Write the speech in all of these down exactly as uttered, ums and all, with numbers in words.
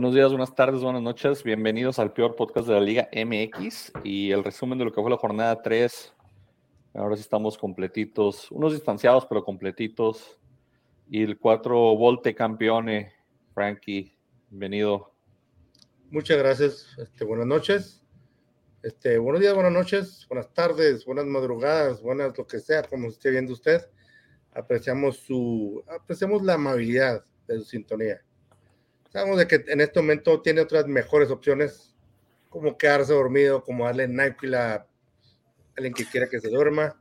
Buenos días, buenas tardes, buenas noches. Bienvenidos al peor podcast de la Liga M X y el resumen de lo que fue la jornada tres. Ahora sí estamos completitos, unos distanciados, pero completitos. Y el cuatro volte campeone, Frankie, bienvenido. Muchas gracias, este, buenas noches. Este, buenos días, buenas noches, buenas tardes, buenas madrugadas, buenas lo que sea, como esté viendo usted. Apreciamos su, apreciamos la amabilidad de su sintonía. Sabemos de que en este momento tiene otras mejores opciones, como quedarse dormido, como darle Nyquil a alguien que quiera que se duerma,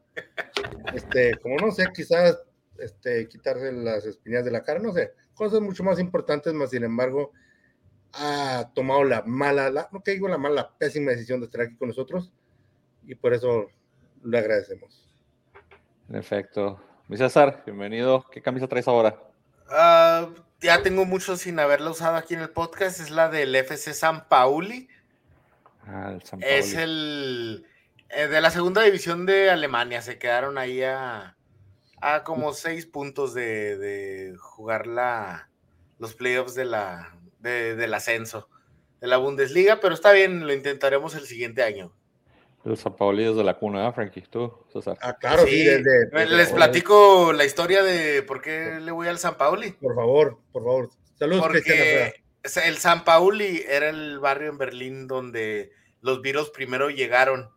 este, como no sé, quizás este, quitarse las espinillas de la cara, no sé, cosas mucho más importantes, más sin embargo, ha tomado la mala, la, no que digo la mala, la pésima decisión de estar aquí con nosotros, y por eso le agradecemos. En efecto. Mi César, bienvenido. ¿Qué camisa traes ahora? Ah... Uh... Ya tengo mucho sin haberla usado aquí en el podcast. Es la del F C San Pauli. Ah, el San Pauli. Es el eh, de la segunda división de Alemania. Se quedaron ahí a, a como seis puntos de, de jugar la, los playoffs de la, de, del ascenso de la Bundesliga. Pero está bien, lo intentaremos el siguiente año. El San Pauli desde la cuna, ¿eh, Frankie? ¿Tú, César? Ah, claro, sí. sí desde, desde Les platico la historia de por qué le voy al San Pauli. Por favor, por favor. Saludos, Cristiana. Porque el San Pauli era el barrio en Berlín donde los Beatles primero llegaron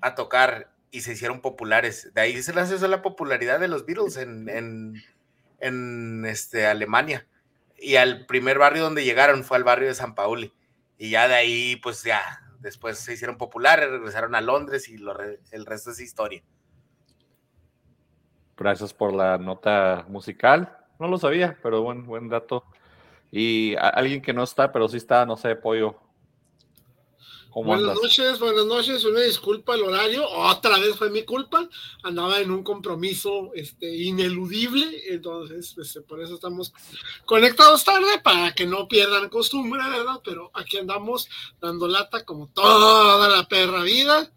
a tocar y se hicieron populares. De ahí se les hizo la popularidad de los Beatles en, en, en este, Alemania. Y al primer barrio donde llegaron fue al barrio de San Pauli. Y ya de ahí, pues ya... Después se hicieron populares, regresaron a Londres y lo re, el resto es historia. Gracias por la nota musical. No lo sabía, pero buen, buen dato. Y a, alguien que no está, pero sí está, no sé, Pollo. Buenas andas? noches, buenas noches. Una disculpa el horario. Otra vez fue mi culpa. Andaba en un compromiso este, ineludible. Entonces, este, por eso estamos conectados tarde, para que no pierdan costumbre, ¿verdad? Pero aquí andamos dando lata como toda la perra vida.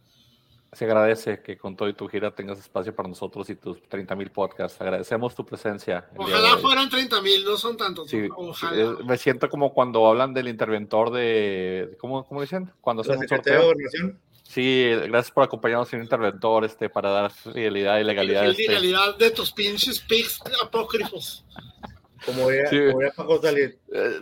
Se agradece que con todo y tu gira tengas espacio para nosotros y tus treinta mil podcasts. Agradecemos tu presencia. Ojalá fueran treinta mil, no son tantos. Sí, ojalá. Me siento como cuando hablan del interventor de... ¿Cómo, cómo dicen? Cuando hacen un sorteo. Sí, gracias por acompañarnos en un interventor este, para dar realidad y legalidad. La legalidad este. de tus pinches pics apócrifos. Como era, sí. como era Paco salir. Eh,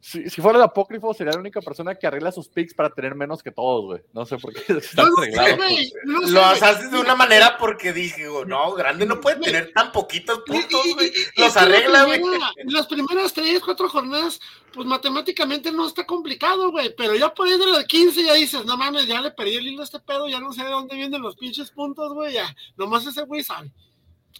si, si fuera el apócrifo, sería la única persona que arregla sus picks para tener menos que todos, güey. No sé por qué. Están no arreglados. Sé, no lo sé, haces de una manera porque dije, no, grande no puede tener tan poquitos puntos, güey. Los arregla, güey. Primera, las primeras tres, cuatro jornadas, pues matemáticamente no está complicado, güey. Pero ya por ahí de los quince ya dices, no mames, ya le perdí el hilo a este pedo, ya no sé de dónde vienen los pinches puntos, güey. Ya, nomás ese güey sabe.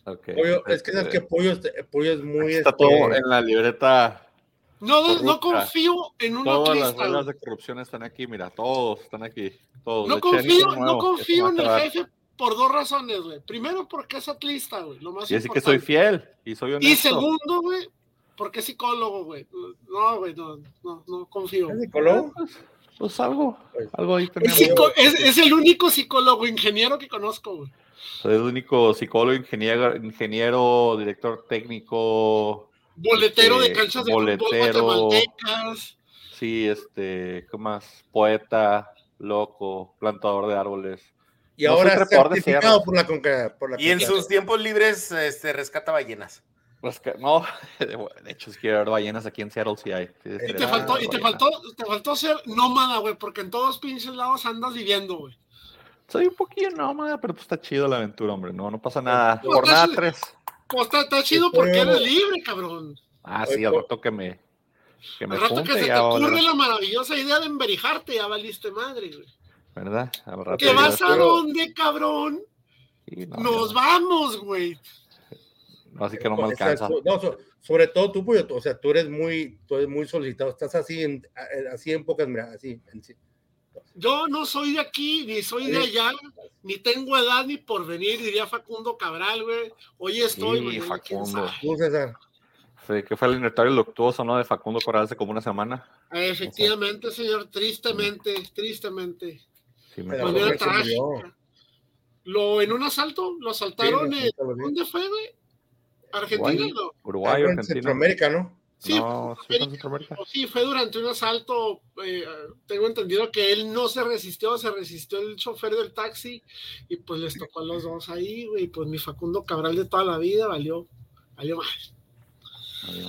Okay. Pollo, es que sabes que Pollo, Pollo es muy... Está este... todo en la libreta. No, no confío en una Todas lista. Todas las reglas de corrupción están aquí, mira, todos están aquí. Todos. No, confío, nuevo, no confío en el jefe por dos razones, güey. Primero, porque es atlista, güey. Lo más y así que soy fiel y soy honesto. Y segundo, güey, porque es psicólogo, güey. No, güey, no, no, no confío. ¿Es psicólogo? Pues algo, algo ahí tenemos. Es, psico- es, es el único psicólogo ingeniero que conozco, güey. Soy el único psicólogo, ingeniero, ingeniero, director técnico. Boletero este, de canchas de boletero, fútbol guatemaltecas. Sí, este, ¿qué más? Poeta, loco, plantador de árboles. Y no ahora certificado por la Conca. Por la y en sus tiempos libres este, rescata ballenas. Resca- no, de hecho es que ver ballenas aquí en Seattle sí hay. Sí, y te faltó, y te faltó, te faltó ser nómada, güey, porque en todos pinches lados andas viviendo, güey. Soy un poquillo nómada, pero pues está chido la aventura, hombre. No, no pasa nada. Pues Jornada tres. Pues está, está chido porque eres libre, cabrón. Ah, sí, al rato que me que me Al rato que se te ahora. ocurre la maravillosa idea de enverijarte, ya valiste madre, güey. ¿Verdad? Al rato ¿Que vas a dónde, cabrón? Sí, no, Nos no. vamos, güey. Así que no me alcanza. No, sobre todo tú, Pollo, o sea, tú eres muy, tú eres muy solicitado. Estás así en, así en pocas, mira, así, en sí. Yo no soy de aquí, ni soy de allá, ni tengo edad ni porvenir, diría Facundo Cabral, güey. Hoy estoy, güey. Sí, Facundo. Sí, que fue el inventario luctuoso, ¿no? De Facundo Cabral hace como una semana. Efectivamente, o sea. señor, tristemente, tristemente. Sí, me lo en un asalto, lo asaltaron. Sí, en, ¿Dónde fue, güey? Argentina, Uruguay, no. Uruguay, Argentina. Centroamérica, ¿no? Sí, no, fue, sí, Centroamérica. Sí, fue durante un asalto, eh, tengo entendido que él no se resistió, se resistió el chofer del taxi y pues les tocó a los dos ahí, güey, pues mi Facundo Cabral de toda la vida valió, valió mal.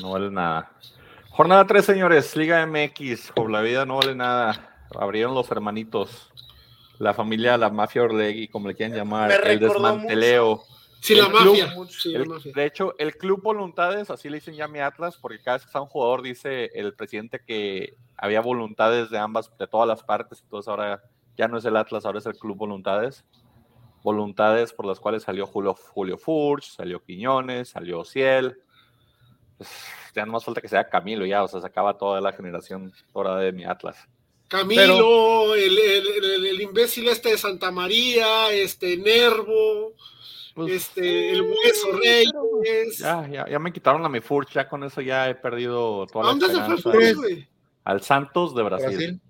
No vale nada. Jornada tres, señores, Liga M X, por la vida no vale nada, abrieron los hermanitos, la familia, la mafia Orlegui, como le quieran llamar, el desmanteleo. Mucho. Sí, la mafia. Club, sí, el, la mafia. De hecho, el Club Voluntades, así le dicen ya mi Atlas, porque cada vez que está un jugador dice el presidente que había voluntades de ambas, de todas las partes, entonces ahora ya no es el Atlas, ahora es el Club Voluntades. Voluntades por las cuales salió Julio, Julio Furch, salió Quiñones, salió Ciel. Pues, ya no más falta que sea Camilo, ya, o sea, se acaba toda la generación dorada de mi Atlas. Camilo, Pero, el, el, el, el imbécil este de Santa María, este Nervo. Pues, este, el Hueso Reyes. Ya, ya, ya me quitaron a mi Furch, ya con eso ya he perdido toda la esperanza. ¿A dónde se fue Furch, güey? Al Santos de Brasil. Brasil.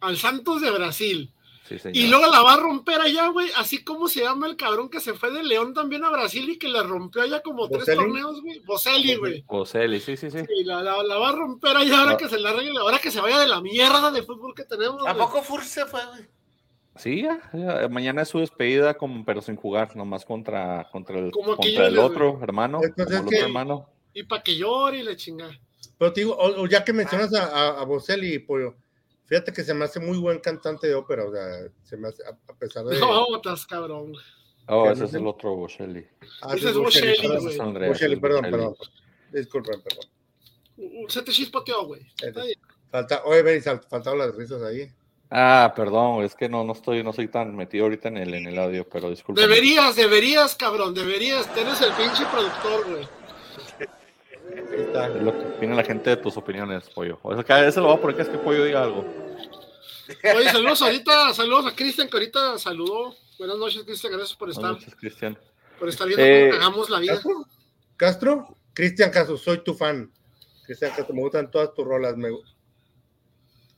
Al Santos de Brasil. Sí, señor. Y luego la va a romper allá, güey, así como se llama el cabrón que se fue de León también a Brasil y que la rompió allá como ¿Bocelli? Tres torneos, güey. Bocelli, güey. Bocelli, sí, sí, sí. sí la, la, la va a romper allá ahora no. que se la arregle, ahora que se vaya de la mierda de fútbol que tenemos. ¿A poco Furch se fue, güey? Sí, ya, ya. Mañana es su despedida, con, pero sin jugar, nomás contra, contra el, contra el otro hermano, el otro que, hermano. Y para que llore y le chinga. Pero te digo, o, o ya que mencionas a, a, a Bocelli, Pollo, fíjate que se me hace muy buen cantante de ópera, o sea, se me hace, a, a pesar de... No, botas, cabrón. Oh, ese es el otro Bocelli. Ah, ese es Bocelli, Bocelli, güey. Andrea, Bocelli, perdón, Bocelli. perdón, perdón. Disculpen, perdón. Se te chispoteó, güey. Falta, oye, veis, faltaban las risas ahí. Ah, perdón, es que no, no estoy, no soy tan metido ahorita en el, en el audio, pero disculpa. Deberías, deberías, cabrón, deberías, tienes el pinche productor, güey. Es lo que opina la gente de tus opiniones, Pollo. O sea, cada vez se lo va a poner que es que Pollo diga algo. Oye, saludos ahorita, saludos a Cristian, que ahorita saludó. Buenas noches, Cristian, gracias por estar. Buenas noches, Cristian. Por estar viendo eh, cómo cagamos la vida. ¿Castro? ¿Castro? Cristian Castro, soy tu fan. Cristian Castro, me gustan todas tus rolas, me gustan.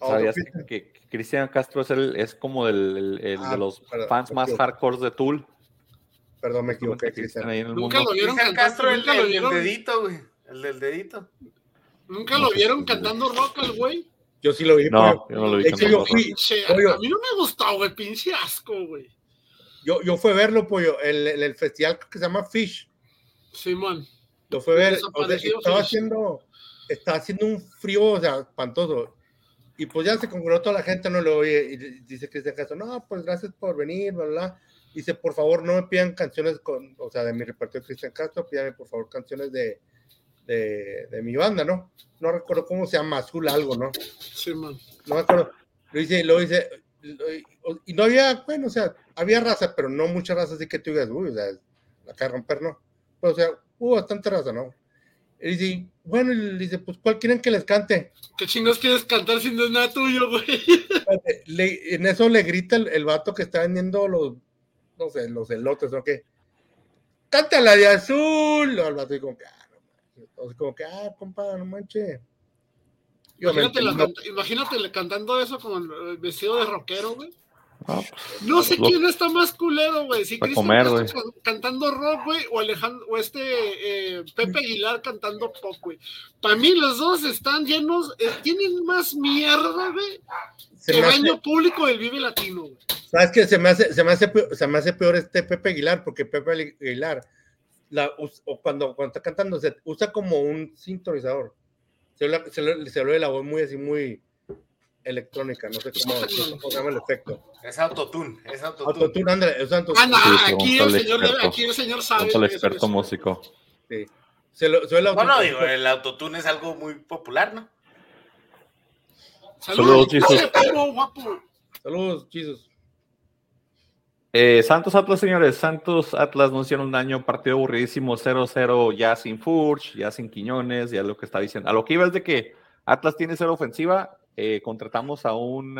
¿Sabías que, que Cristian Castro es, el, es como el, el, el ah, de los perdón, fans más hardcore de Tool? Perdón, me equivoqué, Cristian. Nunca lo vieron Cristian Castro, el del dedito, güey. El del dedito. ¿Nunca lo vieron cantando rock al güey? Yo sí lo vi. No, yo no lo vi. Hecho, yo fui, pollo, a mí no me gustó, güey, pinche asco, güey. Yo, yo fui a verlo, Pollo, en el, el, el festival que se llama Fish. Sí, man. Lo fue a ver, o sea, estaba, haciendo, estaba haciendo un frío, o sea, espantoso. Y pues ya se congregó toda la gente, no lo oye, y dice Cristian Castro, no, pues gracias por venir, bla, bla, dice, por favor, no me pidan canciones, con, o sea, de mi repertorio de Cristian Castro, pídame, por favor, canciones de, de, de mi banda, ¿no? No recuerdo cómo se llama, Azul algo, ¿no? Sí, man. No me acuerdo. Lo dice, lo dice, lo, y no había, bueno, o sea, había raza, pero no mucha raza, así que tú digas, uy, o sea, la que romper, ¿no? Pero, o sea, hubo bastante raza, ¿no? Y dice, bueno, y dice, pues, ¿cuál quieren que les cante? ¿Qué chingos quieres cantar si no es nada tuyo, güey? Le, en eso le grita el, el vato que está vendiendo los, no sé, los elotes, ¿no? ¿Qué? ¡Cántala de azul! El vato y como que, ah, no, entonces como que, ah, compa, no manches. Imagínate, la, no. imagínate cantando eso con el vestido de rockero, güey. Ah, pues, no sé lo, quién está más culero, güey. Si Cristian Castro cantando rock, güey, o Alejandro, o este eh, Pepe Aguilar cantando pop, güey. Para mí los dos están llenos, eh, tienen más mierda, güey, que baño público del Vive Latino, güey. Sabes que se me hace, se me hace, se me hace peor este Pepe Aguilar, porque Pepe Aguilar, la, o cuando, cuando está cantando, se usa como un sintonizador. Se lo, se lo, se lo de la voz muy así, muy electrónica, no sé cómo, cómo se llama el efecto. Es autotune, es autotune. Autotune, André, es autotune. Anda, sí, aquí, el señor, aquí el señor sabe. El experto músico. Sí. Se lo, se lo bueno, digo, el autotune es algo muy popular, ¿no? Saludos, Jesús. Saludos, Jesús. Eh, Santos Atlas, señores. Santos Atlas no hicieron daño. Partido aburridísimo, cero cero, ya sin Furch, ya sin Quiñones, ya lo que está diciendo. A lo que iba es de que Atlas tiene cero ofensiva. Eh, contratamos a un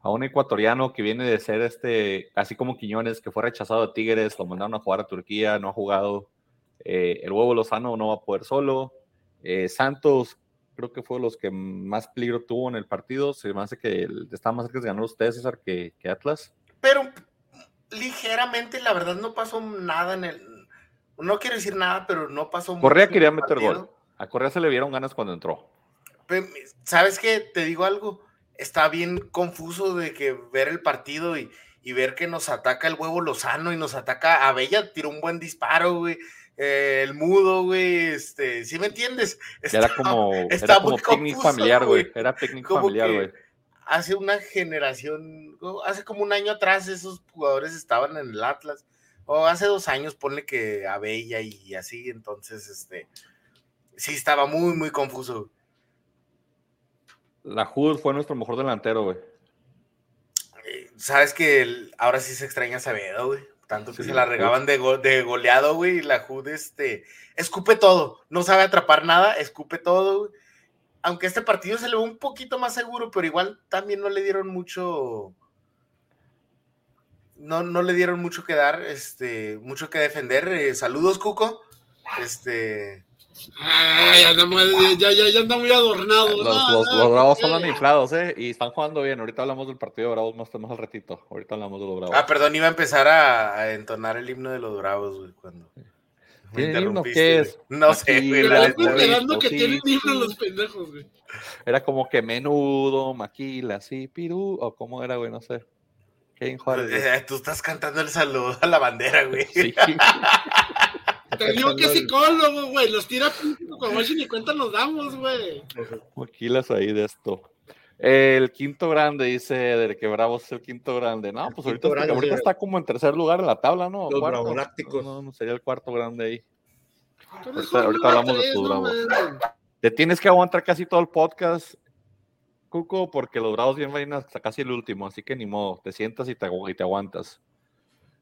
a un ecuatoriano que viene de ser este, así como Quiñones, que fue rechazado de Tigres, lo mandaron a jugar a Turquía, no ha jugado, eh, el huevo Lozano no va a poder solo, eh, Santos creo que fue de los que más peligro tuvo en el partido, se me hace que está más cerca de ganar ustedes, César, que, que Atlas. Pero ligeramente, la verdad, no pasó nada en el, no quiero decir nada, pero no pasó. Correa quería meter gol. A Correa se le vieron ganas cuando entró. ¿Sabes qué? Te digo algo. Está bien confuso de que ver el partido y, y ver que nos ataca el Huevo Lozano y nos ataca Abella, tiró un buen disparo, güey. Eh, el Mudo, güey, este, ¿sí me entiendes? Está, era como, era como picnic confuso, familiar, güey. Era picnic como familiar, güey. Hace una generación, hace como un año atrás esos jugadores estaban en el Atlas. O hace dos años, ponle que Abella y así, entonces, este, sí estaba muy, muy confuso. La Jud fue nuestro mejor delantero, güey. Sabes que el, ahora sí se extraña Sabedo, güey. Tanto que sí, se la regaban de, go, de goleado, güey, y la Jud, este, escupe todo, no sabe atrapar nada, escupe todo, güey. Aunque este partido se le ve un poquito más seguro, pero igual también no le dieron mucho... No, no le dieron mucho que dar, este, mucho que defender. Eh, saludos, Cuco. Este. Ay, andamos, ya, ya, ya andan muy adornados. Los, no, los, no, los Bravos andan eh. inflados, eh, y están jugando bien. Ahorita hablamos del partido de Bravos más, más al ratito. Ahorita hablamos de los Bravos. Ah, perdón, iba a empezar a, a entonar el himno de los Bravos, güey, cuando. ¿Qué himno qué es? No aquí, sé, güey. Era esperando que tienen himno los pendejos, güey. Era como que Menudo, Maquila, sí, Pirú, o cómo era, güey, no sé. Tú estás cantando el saludo a la bandera, güey. Sí. Te digo que psicólogo, güey. Los tira como si ni cuenta nos damos, güey. Maquilas ahí de esto. El quinto grande, dice de que Bravos es el quinto grande. No, pues ahorita, grande, ahorita está como en tercer lugar en la tabla, ¿no? Los Bravos Lácticos. No, no, sería el cuarto grande ahí. Ahorita, ahorita hablamos tres, de tus Bravos. No, te tienes que aguantar casi todo el podcast, Cuco, porque los Bravos bien van hasta casi el último, así que ni modo, te sientas y te, y te aguantas.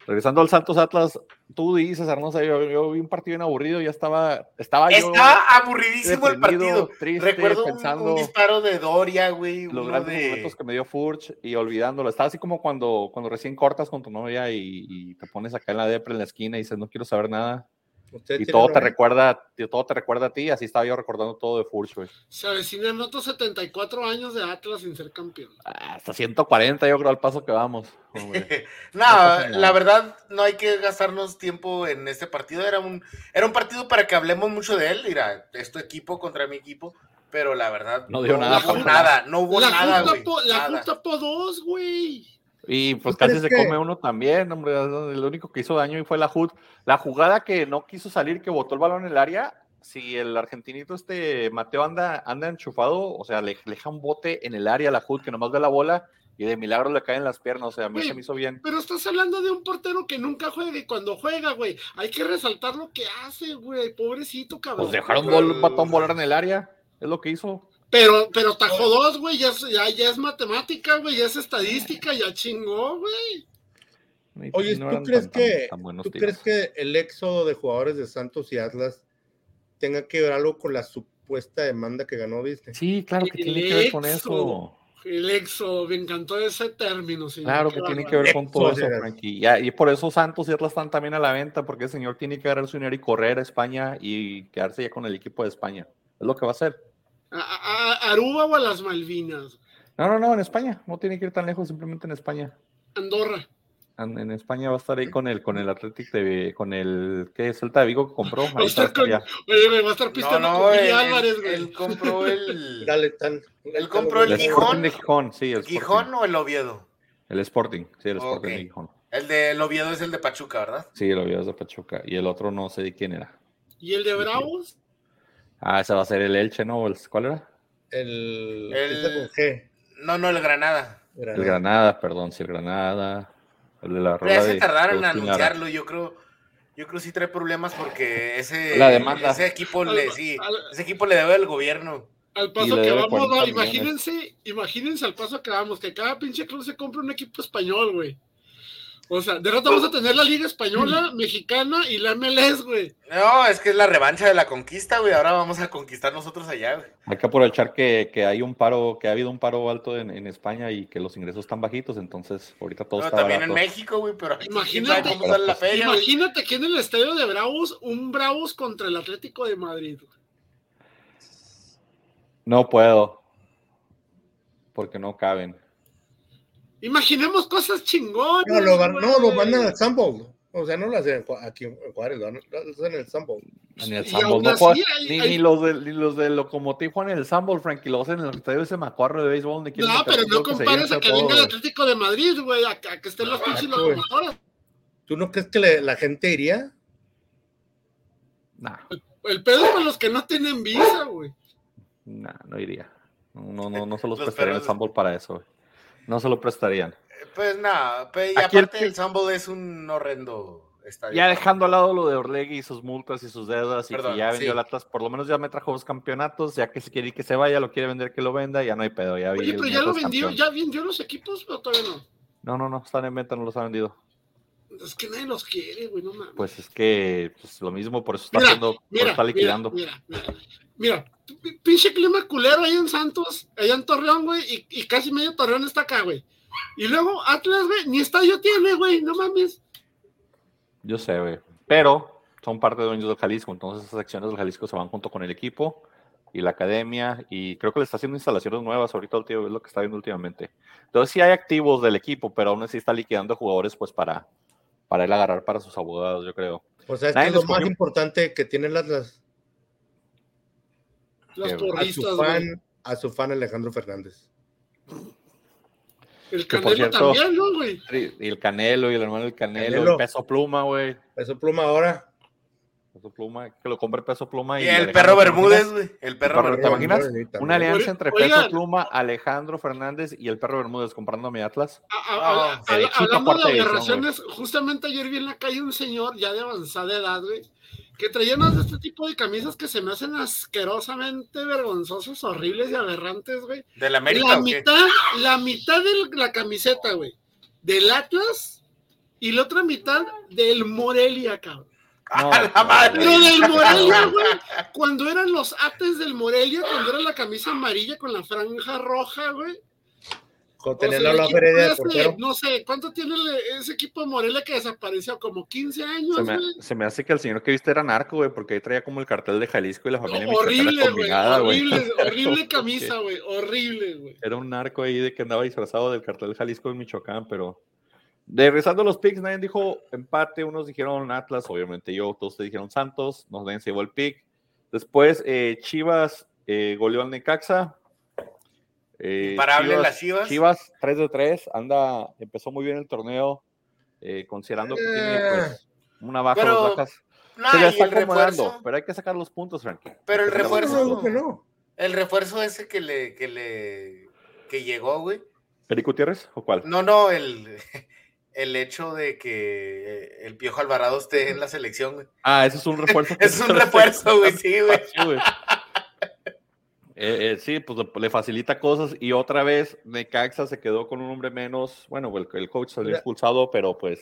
Regresando al Santos Atlas, tú dices, Arnosa, yo, yo vi un partido bien aburrido, ya estaba... Estaba, estaba yo aburridísimo el partido. Triste, recuerdo pensando un, un disparo de Doria, güey. Los uno grandes de... momentos que me dio Furch y olvidándolo. Estaba así como cuando, cuando recién cortas con tu novia y, y te pones acá en la depre, en la esquina, y dices, no quiero saber nada. Usted y todo te, recuerda, todo te recuerda a ti, así estaba yo recordando todo de Furch, güey. Se avecinan otros setenta y cuatro años de Atlas sin ser campeón. Hasta ciento cuarenta, yo creo, al paso que vamos. No, no la verdad, no hay que gastarnos tiempo en este partido. Era un, era un partido para que hablemos mucho de él. Mira, es tu equipo contra mi equipo, pero la verdad, no dio no, nada, hubo nada, no hubo la nada, güey. Po, la justa por dos, güey. Y pues casi se que... come uno también, hombre. El único que hizo daño fue la H U D. La jugada que no quiso salir, que botó el balón en el área. Si el argentinito este Mateo anda, anda enchufado, o sea, le deja un bote en el área a la H U D, que nomás ve la bola y de milagro le caen las piernas. O sea, a mí wey, se me hizo bien. Pero estás hablando de un portero que nunca juega y cuando juega, güey, hay que resaltar lo que hace, güey. Pobrecito, cabrón. Pues dejaron bol, un batón volar en el área. Es lo que hizo. Pero, pero tajó dos, güey, ya, ya, ya es matemática, güey, ya es estadística, ya chingó, güey. Oye, ¿tú, crees, tan, que, tan, tan ¿tú crees que el éxodo de jugadores de Santos y Atlas tenga que ver algo con la supuesta demanda que ganó Disney? Sí, claro que el tiene éxodo, que ver con eso. El éxodo, me encantó ese término. Señor. Claro que claro, tiene que ver con todo eso, Frankie. Y, y por eso Santos y Atlas están también a la venta, porque el señor tiene que agarrar su dinero y correr a España y quedarse ya con el equipo de España. Es lo que va a hacer. A, a Aruba o a las Malvinas. No, no, no, en España, no tiene que ir tan lejos, simplemente en España. Andorra. En, en España va a estar ahí con el con el Athletic de con el que Celta de Vigo que compró. Va a estar con, oye, va a estar pisteando no, no, con Miguel Álvarez, güey. Él compró el Dale, tan, él compró el, el Gijón. De Gijón, sí, el Gijón o el Oviedo. El Sporting, sí, el Sporting okay. de Gijón. El de el Oviedo es el de Pachuca, ¿verdad? Sí, el Oviedo es de Pachuca y el otro no sé de quién era. ¿Y el de Bravos? Ah, ese va a ser el Elche, ¿no? ¿Cuál era? El... el... ¿Qué? No, no, el Granada. Granada. El Granada, perdón, sí, el Granada. El de la Rueda ya se de... tardaron en anunciarlo, yo creo. Yo creo que sí trae problemas porque ese, la demanda. ese equipo al, le sí, al... ese equipo le debe al gobierno. Al paso que vamos, no, imagínense, imagínense al paso que vamos, que cada pinche club se compra un equipo español, güey. O sea, de rato vamos a tener la Liga Española, Mexicana y la M L S, güey. No, es que es la revancha de la conquista, güey. Ahora vamos a conquistar nosotros allá, güey. Hay que aprovechar que, que hay un paro, que ha habido un paro alto en, en España y que los ingresos están bajitos, entonces ahorita todo no, está también barato. En México, güey, pero imagínate, cómo sale la feria, imagínate que en el estadio de Bravos, un Bravos contra el Atlético de Madrid, güey. No puedo, porque no caben. Imaginemos cosas chingonas. No, lo, no, lo mandan al Sambo. O sea, no lo hacen aquí en Juárez, lo hacen en el Sambo. En el Sambol, no así, hay, ni, hay... ni los de, los de Lokomotiv juegan en el Sambol, Frankie, lo hacen en el estadio ese macuarro de béisbol. No, pero no compares a que venga el Atlético de Madrid, güey, a, a que estén los pinches locomotoras. ¿Tú no crees que le, la gente iría? Nah. El, el pedo es con los que no tienen visa, güey. Nah, no iría. No, no, no se los prestarían el Sambol para eso, güey. No se lo prestarían. Pues nada, pues, y aquí aparte el, el Sambol es un horrendo... Ya dejando al lado lo de Orlegui y sus multas y sus deudas, perdón, y que ya vendió sí. latas, por lo menos ya me trajo dos campeonatos, ya que si quiere que se vaya, lo quiere vender que lo venda, ya no hay pedo. Ya. Oye, vi pero ya lo vendió, campeón. Ya vendió los equipos, pero todavía no. No, no, no, están en venta, no los han vendido. Es que nadie los quiere, güey, no mames. Pues es que pues, lo mismo, por eso está mira, haciendo, mira, por está liquidando. Mira, mira, mira, mira, pinche clima culero ahí en Santos, allá en Torreón, güey, y, y casi medio Torreón está acá, güey. Y luego Atlas, güey, ni estadio tiene, güey, no mames. Yo sé, güey, pero son parte de dueños del Jalisco, entonces esas acciones del Jalisco se van junto con el equipo y la academia, y creo que le está haciendo instalaciones nuevas ahorita, es lo que está viendo últimamente. Entonces sí hay activos del equipo, pero aún así está liquidando jugadores pues para, para él agarrar para sus abogados, yo creo. O sea, es que lo más cogió... importante que tiene las... las... Los turistas, a, a su fan Alejandro Fernández. El Canelo cierto, también, ¿no, güey? El Canelo y el hermano del Canelo, Canelo. El Peso Pluma, güey. Peso Pluma ahora. Peso Pluma, que lo compre Peso Pluma. Y, y el Perro Bermúdez, güey. El Perro Bermúdez. ¿Te imaginas? Bermúdez, una alianza entre Oigan. Peso Pluma, Alejandro Fernández y el Perro Bermúdez comprando mi Atlas. A, a, a, a, hablando de aberraciones, justamente ayer vi en la calle un señor ya de avanzada edad, güey, que traía unas de este tipo de camisas que se me hacen asquerosamente vergonzosas, horribles y aberrantes, güey. ¿De la América? La mitad, la mitad de la camiseta, güey, del Atlas, y la otra mitad del Morelia, cabrón. No, ¡a la madre! Pero del Morelia, güey, cuando eran los Ates del Morelia, cuando era la camisa amarilla con la franja roja, güey. O sea, la Feredia, hace, no sé, ¿cuánto tiene ese equipo de Morelia que desapareció? Como quince años, se me, se me hace que el señor que viste era narco, güey, porque ahí traía como el cartel de Jalisco y la familia no, horrible, combinada, güey. Horrible, horrible camisa, güey, horrible, güey. Era un narco ahí de que andaba disfrazado del cartel de Jalisco en Michoacán, pero... De rezando los picks, nadie dijo empate, unos dijeron Atlas, obviamente yo, todos te dijeron Santos, nos den se llevó el pick. Después, eh, Chivas eh, goleó al Necaxa. Eh, Imparable Chivas, las Chivas. Chivas tres de tres, anda, empezó muy bien el torneo, eh, considerando que eh, tiene pues, una baja, pero, dos bajas. Nah, se le está acomodando, refuerzo, pero hay que sacar los puntos, Frankie. Pero el refuerzo, no, el refuerzo ese que le, que le, que llegó, güey. ¿Perico Gutiérrez o cuál? No, no, el, el hecho de que el Piojo Alvarado esté en la selección, güey. Ah, eso es un refuerzo. Es un refuerzo, güey, sí, güey. Eh, eh, sí, pues le facilita cosas y otra vez Necaxa se quedó con un hombre menos, bueno, el, el coach salió expulsado, pero pues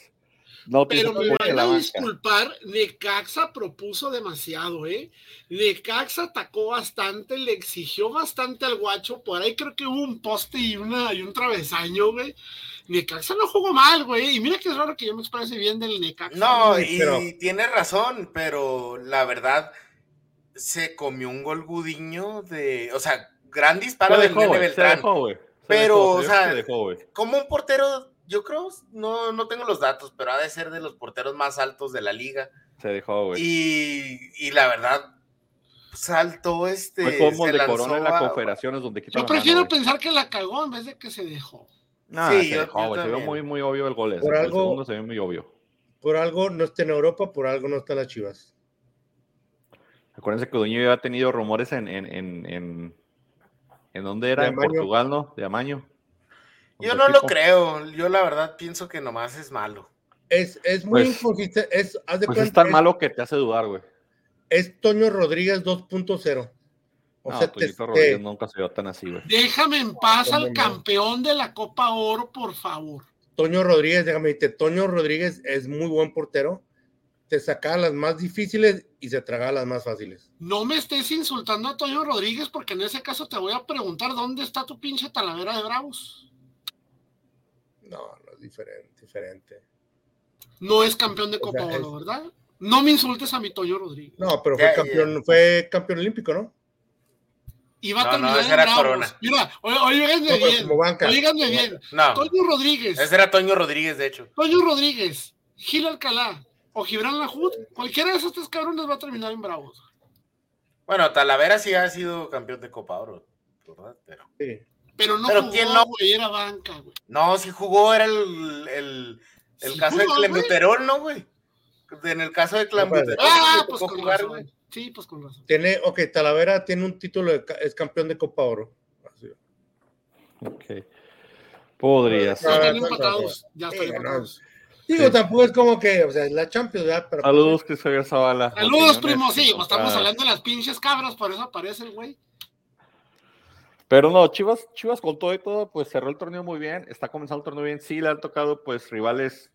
no. Pero me van a disculpar, Necaxa propuso demasiado, ¿eh? Necaxa atacó bastante, le exigió bastante al guacho, por ahí creo que hubo un poste y, una, y un travesaño, güey. Necaxa no jugó mal, güey, y mira que es raro que yo me exprese bien del Necaxa. No, y pero... tiene razón, pero la verdad... Se comió un gol Gudiño de... O sea, gran disparo del Nene Beltrán. Pero, o sea, como un portero, yo creo, no, no tengo los datos, pero ha de ser de los porteros más altos de la liga. Se dejó, güey. Y, y la verdad, saltó este... Fue como de Corona en las cooperaciones donde quitó. Yo prefiero pensar que la cagó en vez de que se dejó. No, se dejó, güey. Se vio muy, muy obvio el gol ese. El segundo se vio muy obvio. Por algo no está en Europa, por algo no está en las Chivas. Acuérdense que Dueño ya ha tenido rumores en en en en, en dónde era, en Portugal, ¿no? De amaño. Yo no tipo? lo creo, yo la verdad pienso que nomás es malo. Es, es muy pues, inconsistente, es, haz de pues plan, es tan es, malo que te hace dudar, güey. Es Toño Rodríguez dos punto cero. O no, sea, te, Rodríguez te... nunca se vio tan así, güey. Déjame en paz no, al no, campeón no. de la Copa Oro, por favor. Toño Rodríguez, déjame decirte, Toño Rodríguez es muy buen portero. Te sacaba las más difíciles y se tragaba las más fáciles. No me estés insultando a Toño Rodríguez, porque en ese caso te voy a preguntar dónde está tu pinche Talavera de Bravos. No, no es diferente, diferente. No es campeón de Copa Oro, es... ¿verdad? No me insultes a mi Toño Rodríguez. No, pero fue yeah, campeón, yeah. fue campeón olímpico, ¿no? Y va no, a terminar no, esa en era Bravos. Corona. Mira, oíganme no, bien, oíganme bien. No. Toño Rodríguez. Ese era Toño Rodríguez, de hecho. Toño Rodríguez, Gil Alcalá. o Gibran Lahoud, cualquiera de esos tres cabrones va a terminar en Bravos. Bueno, Talavera sí ha sido campeón de Copa Oro, ¿verdad? Pero, sí. pero no pero jugó, ¿quién no? Güey, era banca, güey. No, si jugó era el, el, el sí, caso jugó, de Clenbuterol, ¿no, güey? En el caso de Clenbuterol. Ah, pues con jugar, güey. Sí, pues con razón. Tiene, ok, Talavera tiene un título, de, es campeón de Copa Oro. Así. Ok. Podría ser. Ya están empatados. Ya están empatados. Digo, sí. tampoco es como que, o sea, la Champions, ¿verdad? Pero, saludos, Luis Javier Zavala. Saludos, primo, sí, pues, estamos ah. hablando de las pinches cabras, por eso aparecen, güey. Pero no, Chivas, Chivas con todo y todo, pues cerró el torneo muy bien, está comenzando el torneo bien, sí le han tocado, pues, rivales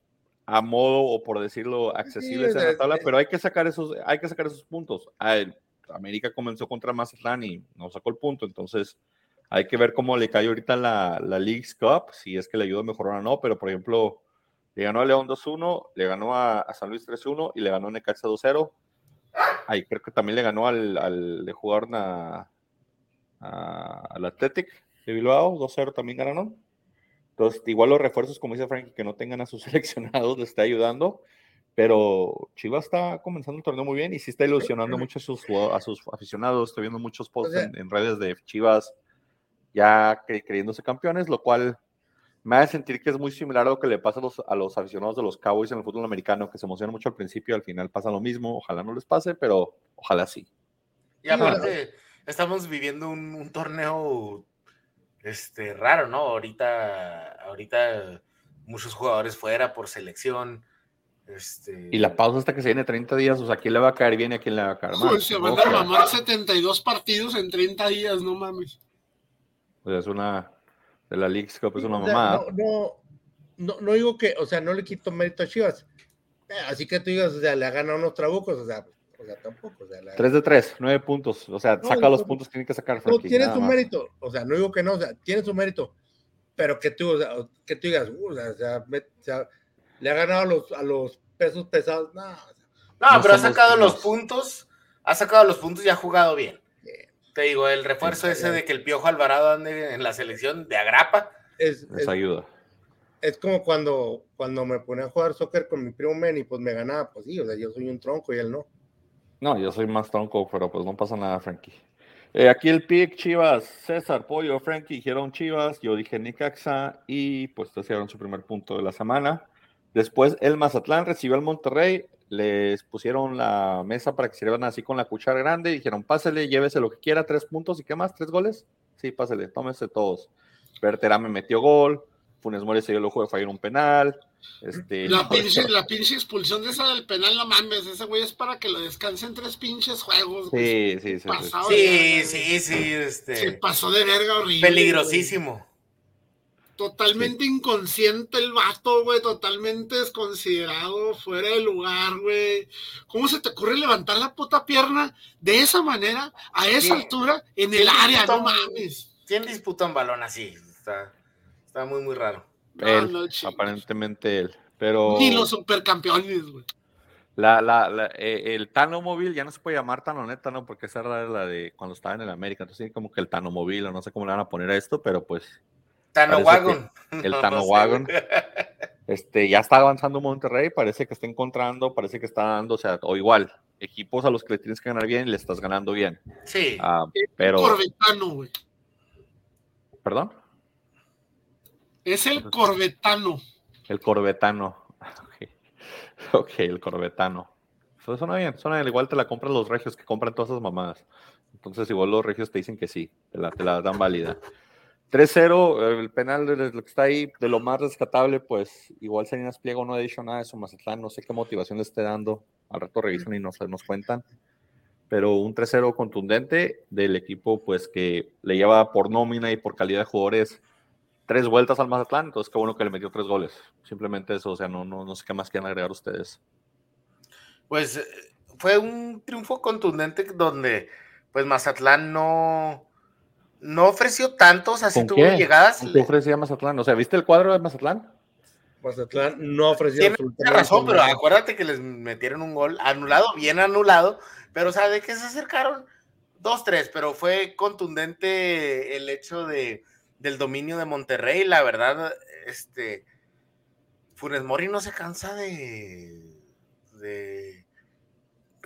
a modo, o por decirlo, accesibles sí, en la tabla, es, pero hay que sacar esos, hay que sacar esos puntos. Ay, América comenzó contra Mazatlán y no sacó el punto, entonces hay que ver cómo le cae ahorita la, la Leagues Cup, si es que le ayuda a mejorar o no, pero por ejemplo... Le ganó a León dos uno, le ganó a, a San Luis tres uno y le ganó a Necaxa dos cero. Ahí creo que también le ganó al, al jugador na, a, al Athletic de Bilbao, dos cero también ganaron. Entonces, igual los refuerzos, como dice Frankie, que no tengan a sus seleccionados, les está ayudando. Pero Chivas está comenzando el torneo muy bien y sí está ilusionando mucho a sus, a sus aficionados. Estoy viendo muchos posts en, en redes de Chivas ya cre- creyéndose campeones, lo cual... me hace sentir que es muy similar a lo que le pasa a los, a los aficionados de los Cowboys en el fútbol americano, que se emocionan mucho al principio, al final pasa lo mismo, ojalá no les pase, pero ojalá sí. Y aparte, estamos viviendo un, un torneo este, raro, ¿no? Ahorita, ahorita muchos jugadores fuera por selección. Este... Y la pausa hasta que se viene treinta días, o sea, ¿a quién le va a caer bien y a quién le va a caer mal? Uy, se van a mamar setenta y dos partidos en treinta días, no mames. Pues es una... de la Leagues Cup, es una mamada. No, no, no, no digo que, o sea, no le quito mérito a Chivas. Así que tú digas, o sea, le ha ganado unos trabucos, o sea, o sea tampoco. O sea, la... tres de tres, nueve puntos, o sea, no, saca no, los no, puntos que tiene que sacar. Frankie, no, tiene su más. Mérito, o sea, no digo que no, o sea, tiene su mérito, pero que tú, o sea, que tú digas, uh, o sea, o sea, me, o sea, le ha ganado a los, a los pesos pesados, no. O sea, no, no pero ha sacado los, los puntos, ha sacado los puntos y ha jugado bien. Te digo, el refuerzo es, ese de que el Piojo Alvarado ande en la selección de agrapa es, es, les ayuda. Es como cuando, cuando me ponía a jugar soccer con mi primo Men y pues me ganaba, pues sí, o sea, yo soy un tronco y él no. No, yo soy más tronco, pero pues no pasa nada, Frankie. Eh, aquí el pick, Chivas, César, Pollo, Frankie, dijeron Chivas, yo dije Necaxa y pues te hicieron su primer punto de la semana. Después el Mazatlán recibió al Monterrey, les pusieron la mesa para que sirvan así con la cuchara grande, dijeron, pásele, llévese lo que quiera, tres puntos, ¿y qué más? ¿Tres goles? Sí, pásele, tómese todos. Berterame metió gol, Funes Mori se dio el ojo de fallar un penal. Este, la, pinche, la pinche expulsión de esa del penal, no mames, ese güey es para que lo descansen tres pinches juegos. Sí, sí, sí. Sí, de... sí, sí. Este... Se pasó de verga horrible. Peligrosísimo. Güey. Totalmente sí. Inconsciente el vato, güey, totalmente desconsiderado, fuera de lugar, güey. ¿Cómo se te ocurre levantar la puta pierna de esa manera, a esa sí. altura, en el área? Disputa, no mames. ¿Quién disputa un balón así? Está, está muy, muy raro. Él, no, no, aparentemente él, pero... Ni los supercampeones, güey. La, la, la, eh, el Tano Móvil ya no se puede llamar Tano Neta, ¿no? Porque esa era la de cuando estaba en el América, entonces como que el Tano Móvil, o no sé cómo le van a poner a esto, pero pues... Tano Wagon. El no, Tano no sé. Wagon. Este, ya está avanzando Monterrey, parece que está encontrando, parece que está dando, o sea, o igual, equipos a los que le tienes que ganar bien, le estás ganando bien. Sí. Ah, pero... Corvetano, güey. ¿Perdón? Es el Corvetano. El Corvetano. Okay. Ok, el Corvetano. Eso suena bien, suena bien. Igual te la compran los regios que compran todas esas mamadas. Entonces, igual los regios te dicen que sí, te la, te la dan válida. tres cero, el penal de lo que está ahí, de lo más rescatable, pues igual Salinas Pliego no ha dicho nada de su Mazatlán, no sé qué motivación le esté dando, al rato revisan y nos, nos cuentan, pero un tres cero contundente del equipo pues que le lleva por nómina y por calidad de jugadores tres vueltas al Mazatlán, entonces qué bueno que le metió tres goles, simplemente eso, o sea, no, no, no sé qué más quieren agregar ustedes. Pues fue un triunfo contundente donde pues Mazatlán no... No ofreció tantos, así tuvo qué? llegadas. ¿Qué ofrecía Mazatlán? O sea, ¿viste el cuadro de Mazatlán? Mazatlán no ofrecía. Tiene razón, pero acuérdate que les metieron un gol anulado, bien anulado, pero o sea, de que se acercaron dos, tres, pero fue contundente el hecho de, del dominio de Monterrey, la verdad, este, Funes Mori no se cansa de, de...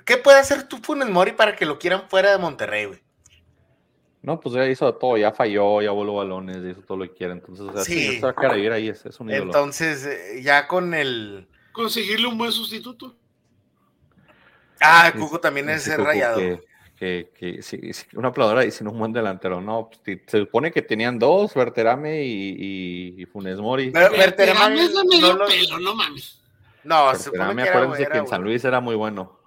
¿Qué puede hacer tú Funes Mori para que lo quieran fuera de Monterrey, güey? No, pues ya hizo todo, ya falló, ya voló balones, ya hizo todo lo que quiera. Entonces, o sea, sí. Si no se va a quedar ahí, es, es un ídolo. Entonces, ya con el... Conseguirle un buen sustituto. Ah, el Cuco también es el Rayado. Que, que, que, sí, sí, una aplaudora y sin un buen delantero, no. Pues, se supone que tenían dos, Berterame y, y, y Funes Mori. Pero Berterame es de medio no pelo, no mames. No, se supone que acuérdense era, que en San Luis era muy bueno.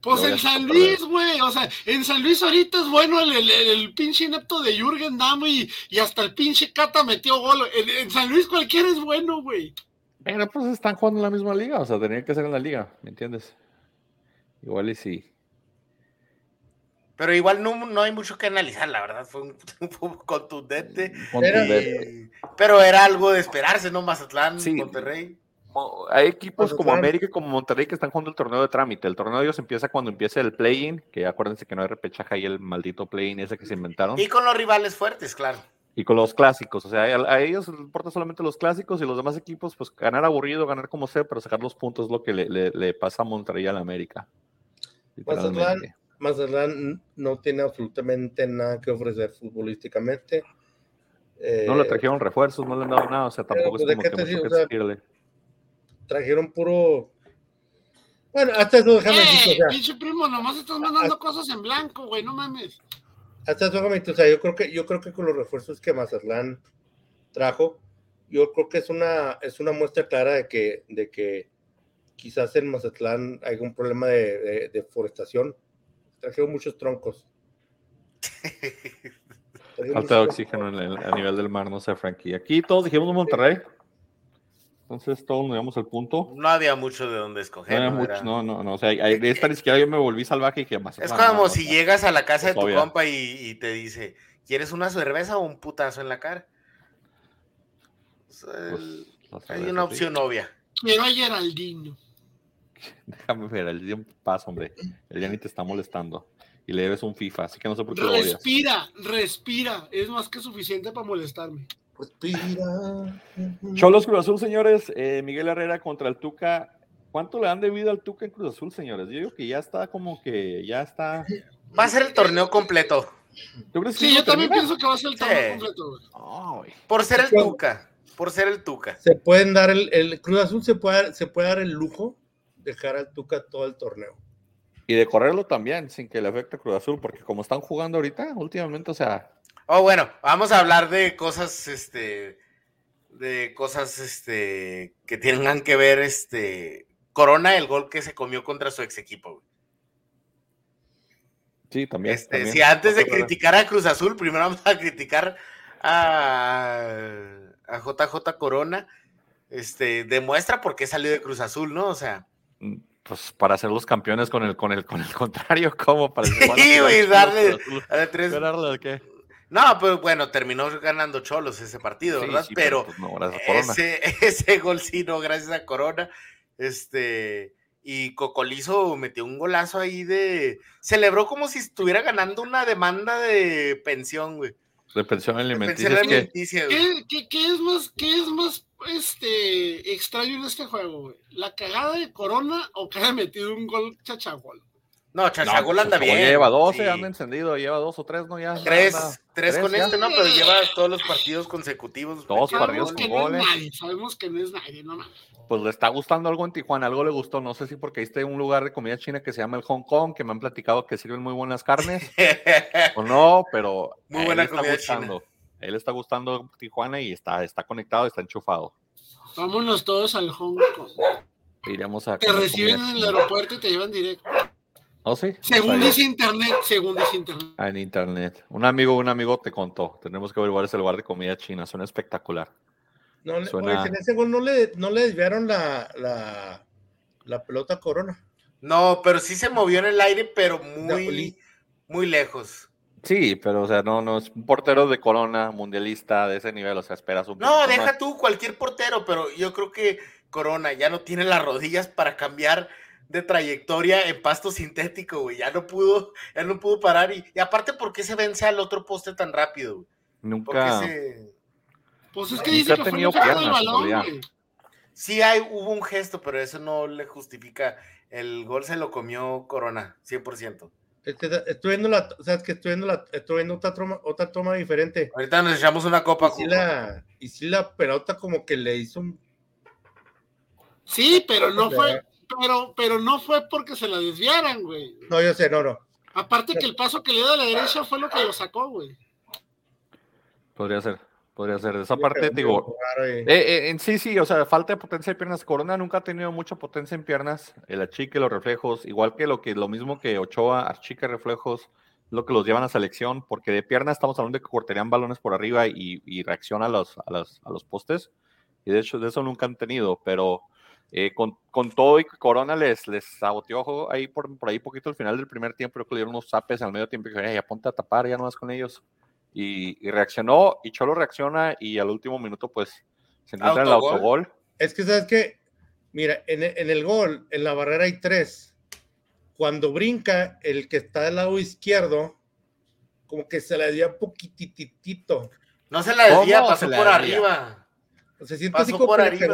Pues en San Luis, güey, o sea, en San Luis ahorita es bueno el, el, el pinche inepto de Jürgen Damm y, y hasta el pinche Cata metió gol. En, en San Luis cualquiera es bueno, güey. Pero pues están jugando en la misma liga, o sea, tenía que ser en la liga, ¿me entiendes? Igual y sí. Pero igual no, no hay mucho que analizar, la verdad, fue un, un contundente. contundente. Pero, pero era algo de esperarse, ¿no? Mazatlán, sí. Monterrey. Hay equipos como América y como Monterrey que están jugando el torneo de trámite. El torneo de ellos empieza cuando empiece el play-in, que acuérdense que no hay repechaje ahí, el maldito play-in ese que se inventaron. Y con los rivales fuertes, claro. Y con los clásicos, o sea, a, a ellos les importan solamente los clásicos y los demás equipos, pues ganar aburrido, ganar como sea, pero sacar los puntos es lo que le, le, le pasa a Monterrey y a la América. Mazatlán, Mazatlán no tiene absolutamente nada que ofrecer futbolísticamente. Eh, no le trajeron refuerzos, no le han dado nada, o sea, tampoco es como que mucho que decirle. Trajeron puro... Bueno, hasta eso déjame decirte, o sea... pinche primo, nomás estás mandando a... cosas en blanco, güey, no mames. Hasta eso déjame decirte, o sea, yo creo que, yo creo que con los refuerzos que Mazatlán trajo, yo creo que es una, es una muestra clara de que, de que quizás en Mazatlán hay un problema de, de, de forestación. Trajeron muchos troncos. Trajeron Falta muchos de oxígeno troncos. En el, a nivel del mar, no sé, Frankie. Aquí todos dijimos Monterrey. Entonces todos nos llevamos al punto. No había mucho de dónde escoger. No, mucho, no, no, no, o sea, ahí, de esta izquierda yo me volví salvaje y que más. Es como no, si no, llegas a la casa de tu obvia. compa y, y te dice, ¿quieres una cerveza o un putazo en la cara? O sea, el, pues, hay una opción sí. obvia. Pero a Geraldino. Déjame ver, el día un paso, hombre. El día ni te está molestando. Y le debes un FIFA, así que no sé por qué respira, lo odias. Respira, respira. Es más que suficiente para molestarme. Respira. Cholos Cruz Azul, señores. eh, Miguel Herrera contra el Tuca. ¿Cuánto le han debido al Tuca en Cruz Azul, señores? Yo digo que ya está como que ya está. Va a ser el torneo completo. ¿Tú crees que sí, yo también termina? pienso que va a ser el torneo sí. completo, güey. Oh, güey. Por ser el ¿Puedo? Tuca, por ser el Tuca. Se pueden dar el, el Cruz Azul se puede se puede dar el lujo de dejar al Tuca todo el torneo. Y de correrlo también sin que le afecte a Cruz Azul, porque como están jugando ahorita últimamente, o sea. Oh, bueno, vamos a hablar de cosas, este, de cosas, este, que tengan que ver, este, Corona, el gol que se comió contra su ex equipo, güey. Sí, también. Este, también. Si antes de criticar a Cruz Azul, primero vamos a criticar a, a J J Corona, este, demuestra por qué salió de Cruz Azul, ¿no? O sea... Mm. Pues para ser los campeones con el con el con el contrario, ¿cómo? Para el sí, güey, darle, darle tres. ¿Ganarle qué? No, pues bueno, terminó ganando Cholos ese partido, sí, ¿verdad? Sí, pero pues no, gracias a Corona. Ese, ese gol sí, no, gracias a Corona. Este, y Cocolizo metió un golazo ahí de. Celebró como si estuviera ganando una demanda de pensión, güey. De pensión alimenticia. De pensión alimenticia, ¿Qué, qué, qué es más, qué es más este, extraño en este juego, güey? ¿La cagada de Corona o que haya metido un gol Chachagol? No, Chachagol no, anda bien. Lleva doce, sí. anda encendido, lleva dos o tres, ¿no? Ya. Tres, anda, tres, tres con ya. este, no, pero lleva todos los partidos consecutivos. Todos partidos con goles. No es nadie, sabemos que no es nadie, no más. Pues le está gustando algo en Tijuana, algo le gustó, no sé si porque ahí está un lugar de comida china que se llama el Hong Kong, que me han platicado que sirven muy buenas carnes, o no, pero muy buena él comida está gustando, china. Él está gustando Tijuana y está, está conectado, está enchufado. Vámonos todos al Hong Kong. Iremos a te reciben en el aeropuerto y te llevan directo. ¿Oh, sí? Según dice internet, según dice internet. Ah, en internet. Un amigo, un amigo te contó, tenemos que averiguar ese lugar de comida china, suena espectacular. No, Suena... oye, en ese gol no le, no le desviaron la, la, la pelota a Corona. No, pero sí se movió en el aire, pero muy, muy lejos. Sí, pero o sea, no, no es un portero de Corona, mundialista de ese nivel, o sea, esperas un poco. No, deja más. Tú cualquier portero, pero yo creo que Corona ya no tiene las rodillas para cambiar de trayectoria en pasto sintético, güey. Ya no pudo, ya no pudo parar y, y aparte, ¿por qué se vence al otro poste tan rápido, güey? Nunca. Pues es que dice que fue el balón, güey. Sí hay, hubo un gesto, pero eso no le justifica. El gol se lo comió Corona, cien por ciento. Es que estoy viendo la, o sea, es que estoy viendo la, estoy viendo otra toma, otra toma diferente. Ahorita nos echamos una copa. Y si la, y si la pelota como que le hizo un... Sí, pero no fue, pero, pero no fue porque se la desviaran, güey. No, yo sé, no, no. Aparte que el paso que le dio a la derecha fue lo que lo sacó, güey. Podría ser, podría ser. De esa parte, digo, eh, eh, en sí, sí, o sea, falta de potencia de piernas. Corona nunca ha tenido mucha potencia en piernas. El achique, los reflejos, igual que lo que lo mismo que Ochoa, achique, reflejos, lo que los llevan a selección, porque de piernas estamos hablando de que cortarían balones por arriba y, y reacciona a los, a, los, a los postes. Y de hecho, de eso nunca han tenido, pero... Eh, con, con todo y Corona les, les saboteó ahí por, por ahí poquito al final del primer tiempo, creo que le dieron unos zapes al medio tiempo y dijeron, ya ponte a tapar, ya no vas con ellos, y, y reaccionó, y Cholo reacciona, y al último minuto pues se encuentra en el autogol. Es que sabes que, mira, en, en el gol, en la barrera hay tres, cuando brinca el que está del lado izquierdo como que se la desvía poquititito, no se la desvía, pasó por arriba, se siente así como que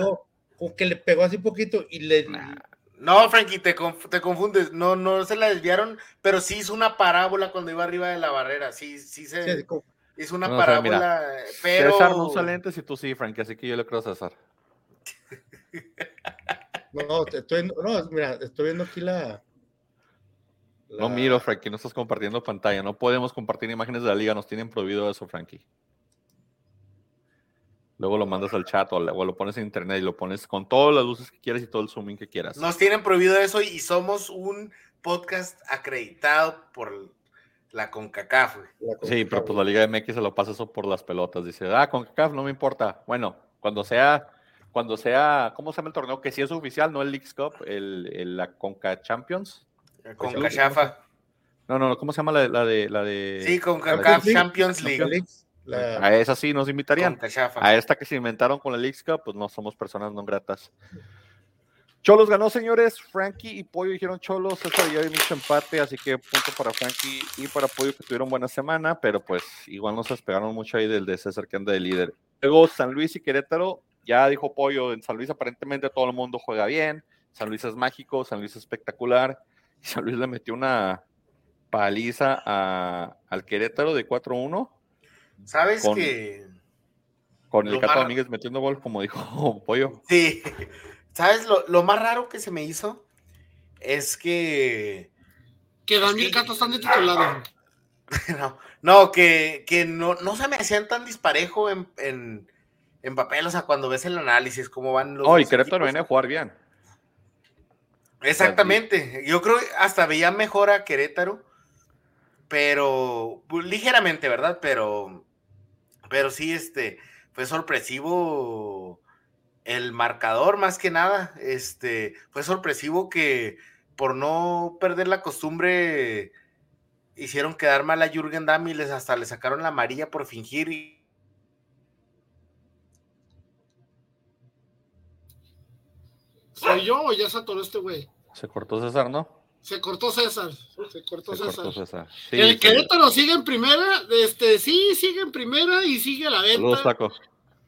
o que le pegó así poquito y le... Nah. No, Frankie, te, conf- te confundes. No, no se la desviaron, pero sí hizo una parábola cuando iba arriba de la barrera. Sí, sí se... Sí, sí, como... Hizo una no, parábola, o sea, mira, pero... César no usa lentes y tú sí, Frankie, así que yo le creo a César. No, no, estoy... no, mira, estoy viendo aquí la... la... No miro, Frankie, no estás compartiendo pantalla. No podemos compartir imágenes de la liga. Nos tienen prohibido eso, Frankie. Luego lo mandas al chat o lo pones en internet y lo pones con todas las luces que quieras y todo el zooming que quieras. Nos tienen prohibido eso y somos un podcast acreditado por la CONCACAF. La CONCACAF. Sí, pero pues la Liga M X se lo pasa eso por las pelotas. Dice, ah, CONCACAF no me importa. Bueno, cuando sea, cuando sea, ¿cómo se llama el torneo? Que sí es oficial, no el Leagues Cup, el, el, la CONCA Champions. La CONCA Chafa. No, no, ¿cómo se llama la, la, de, la de...? Sí, CONCACAF Champions League. League. La... A esa sí nos invitarían. A esta que se inventaron con la Leagues Cup, pues no somos personas no gratas. Cholos ganó, señores. Frankie y Pollo dijeron Cholos. César y yo hay mucho empate, así que punto para Frankie y para Pollo, que tuvieron buena semana, pero pues igual nos despegaron mucho ahí del de César, que anda de líder. Luego San Luis y Querétaro, ya dijo Pollo, en San Luis aparentemente todo el mundo juega bien. San Luis es mágico, San Luis es espectacular. Y San Luis le metió una paliza a, al Querétaro de cuatro uno. ¿Sabes con, que con el Cato Domínguez metiendo gol, como dijo Pollo? Sí. ¿Sabes? Lo, lo más raro que se me hizo es que... Que Daniel y Cato están de titular. No, no, que, que no, no se me hacían tan disparejo en, en, en papel. O sea, cuando ves el análisis, cómo van los... Oh, y Querétaro viene a jugar bien. Exactamente. Yo creo que hasta veía mejor a Querétaro, pero... Ligeramente, ¿verdad? Pero... Pero sí, este, fue sorpresivo el marcador, más que nada. Este, fue sorpresivo que por no perder la costumbre hicieron quedar mal a Jürgen Damm y les, hasta le sacaron la amarilla por fingir. Y... ¿Soy yo o ya se atoró este güey? Se cortó César, ¿no? Se cortó César. Se cortó se César. Cortó César. Sí, el Querétaro sí. sigue en primera. Este, sí, sigue en primera y sigue a la venta. Saludos, Taco.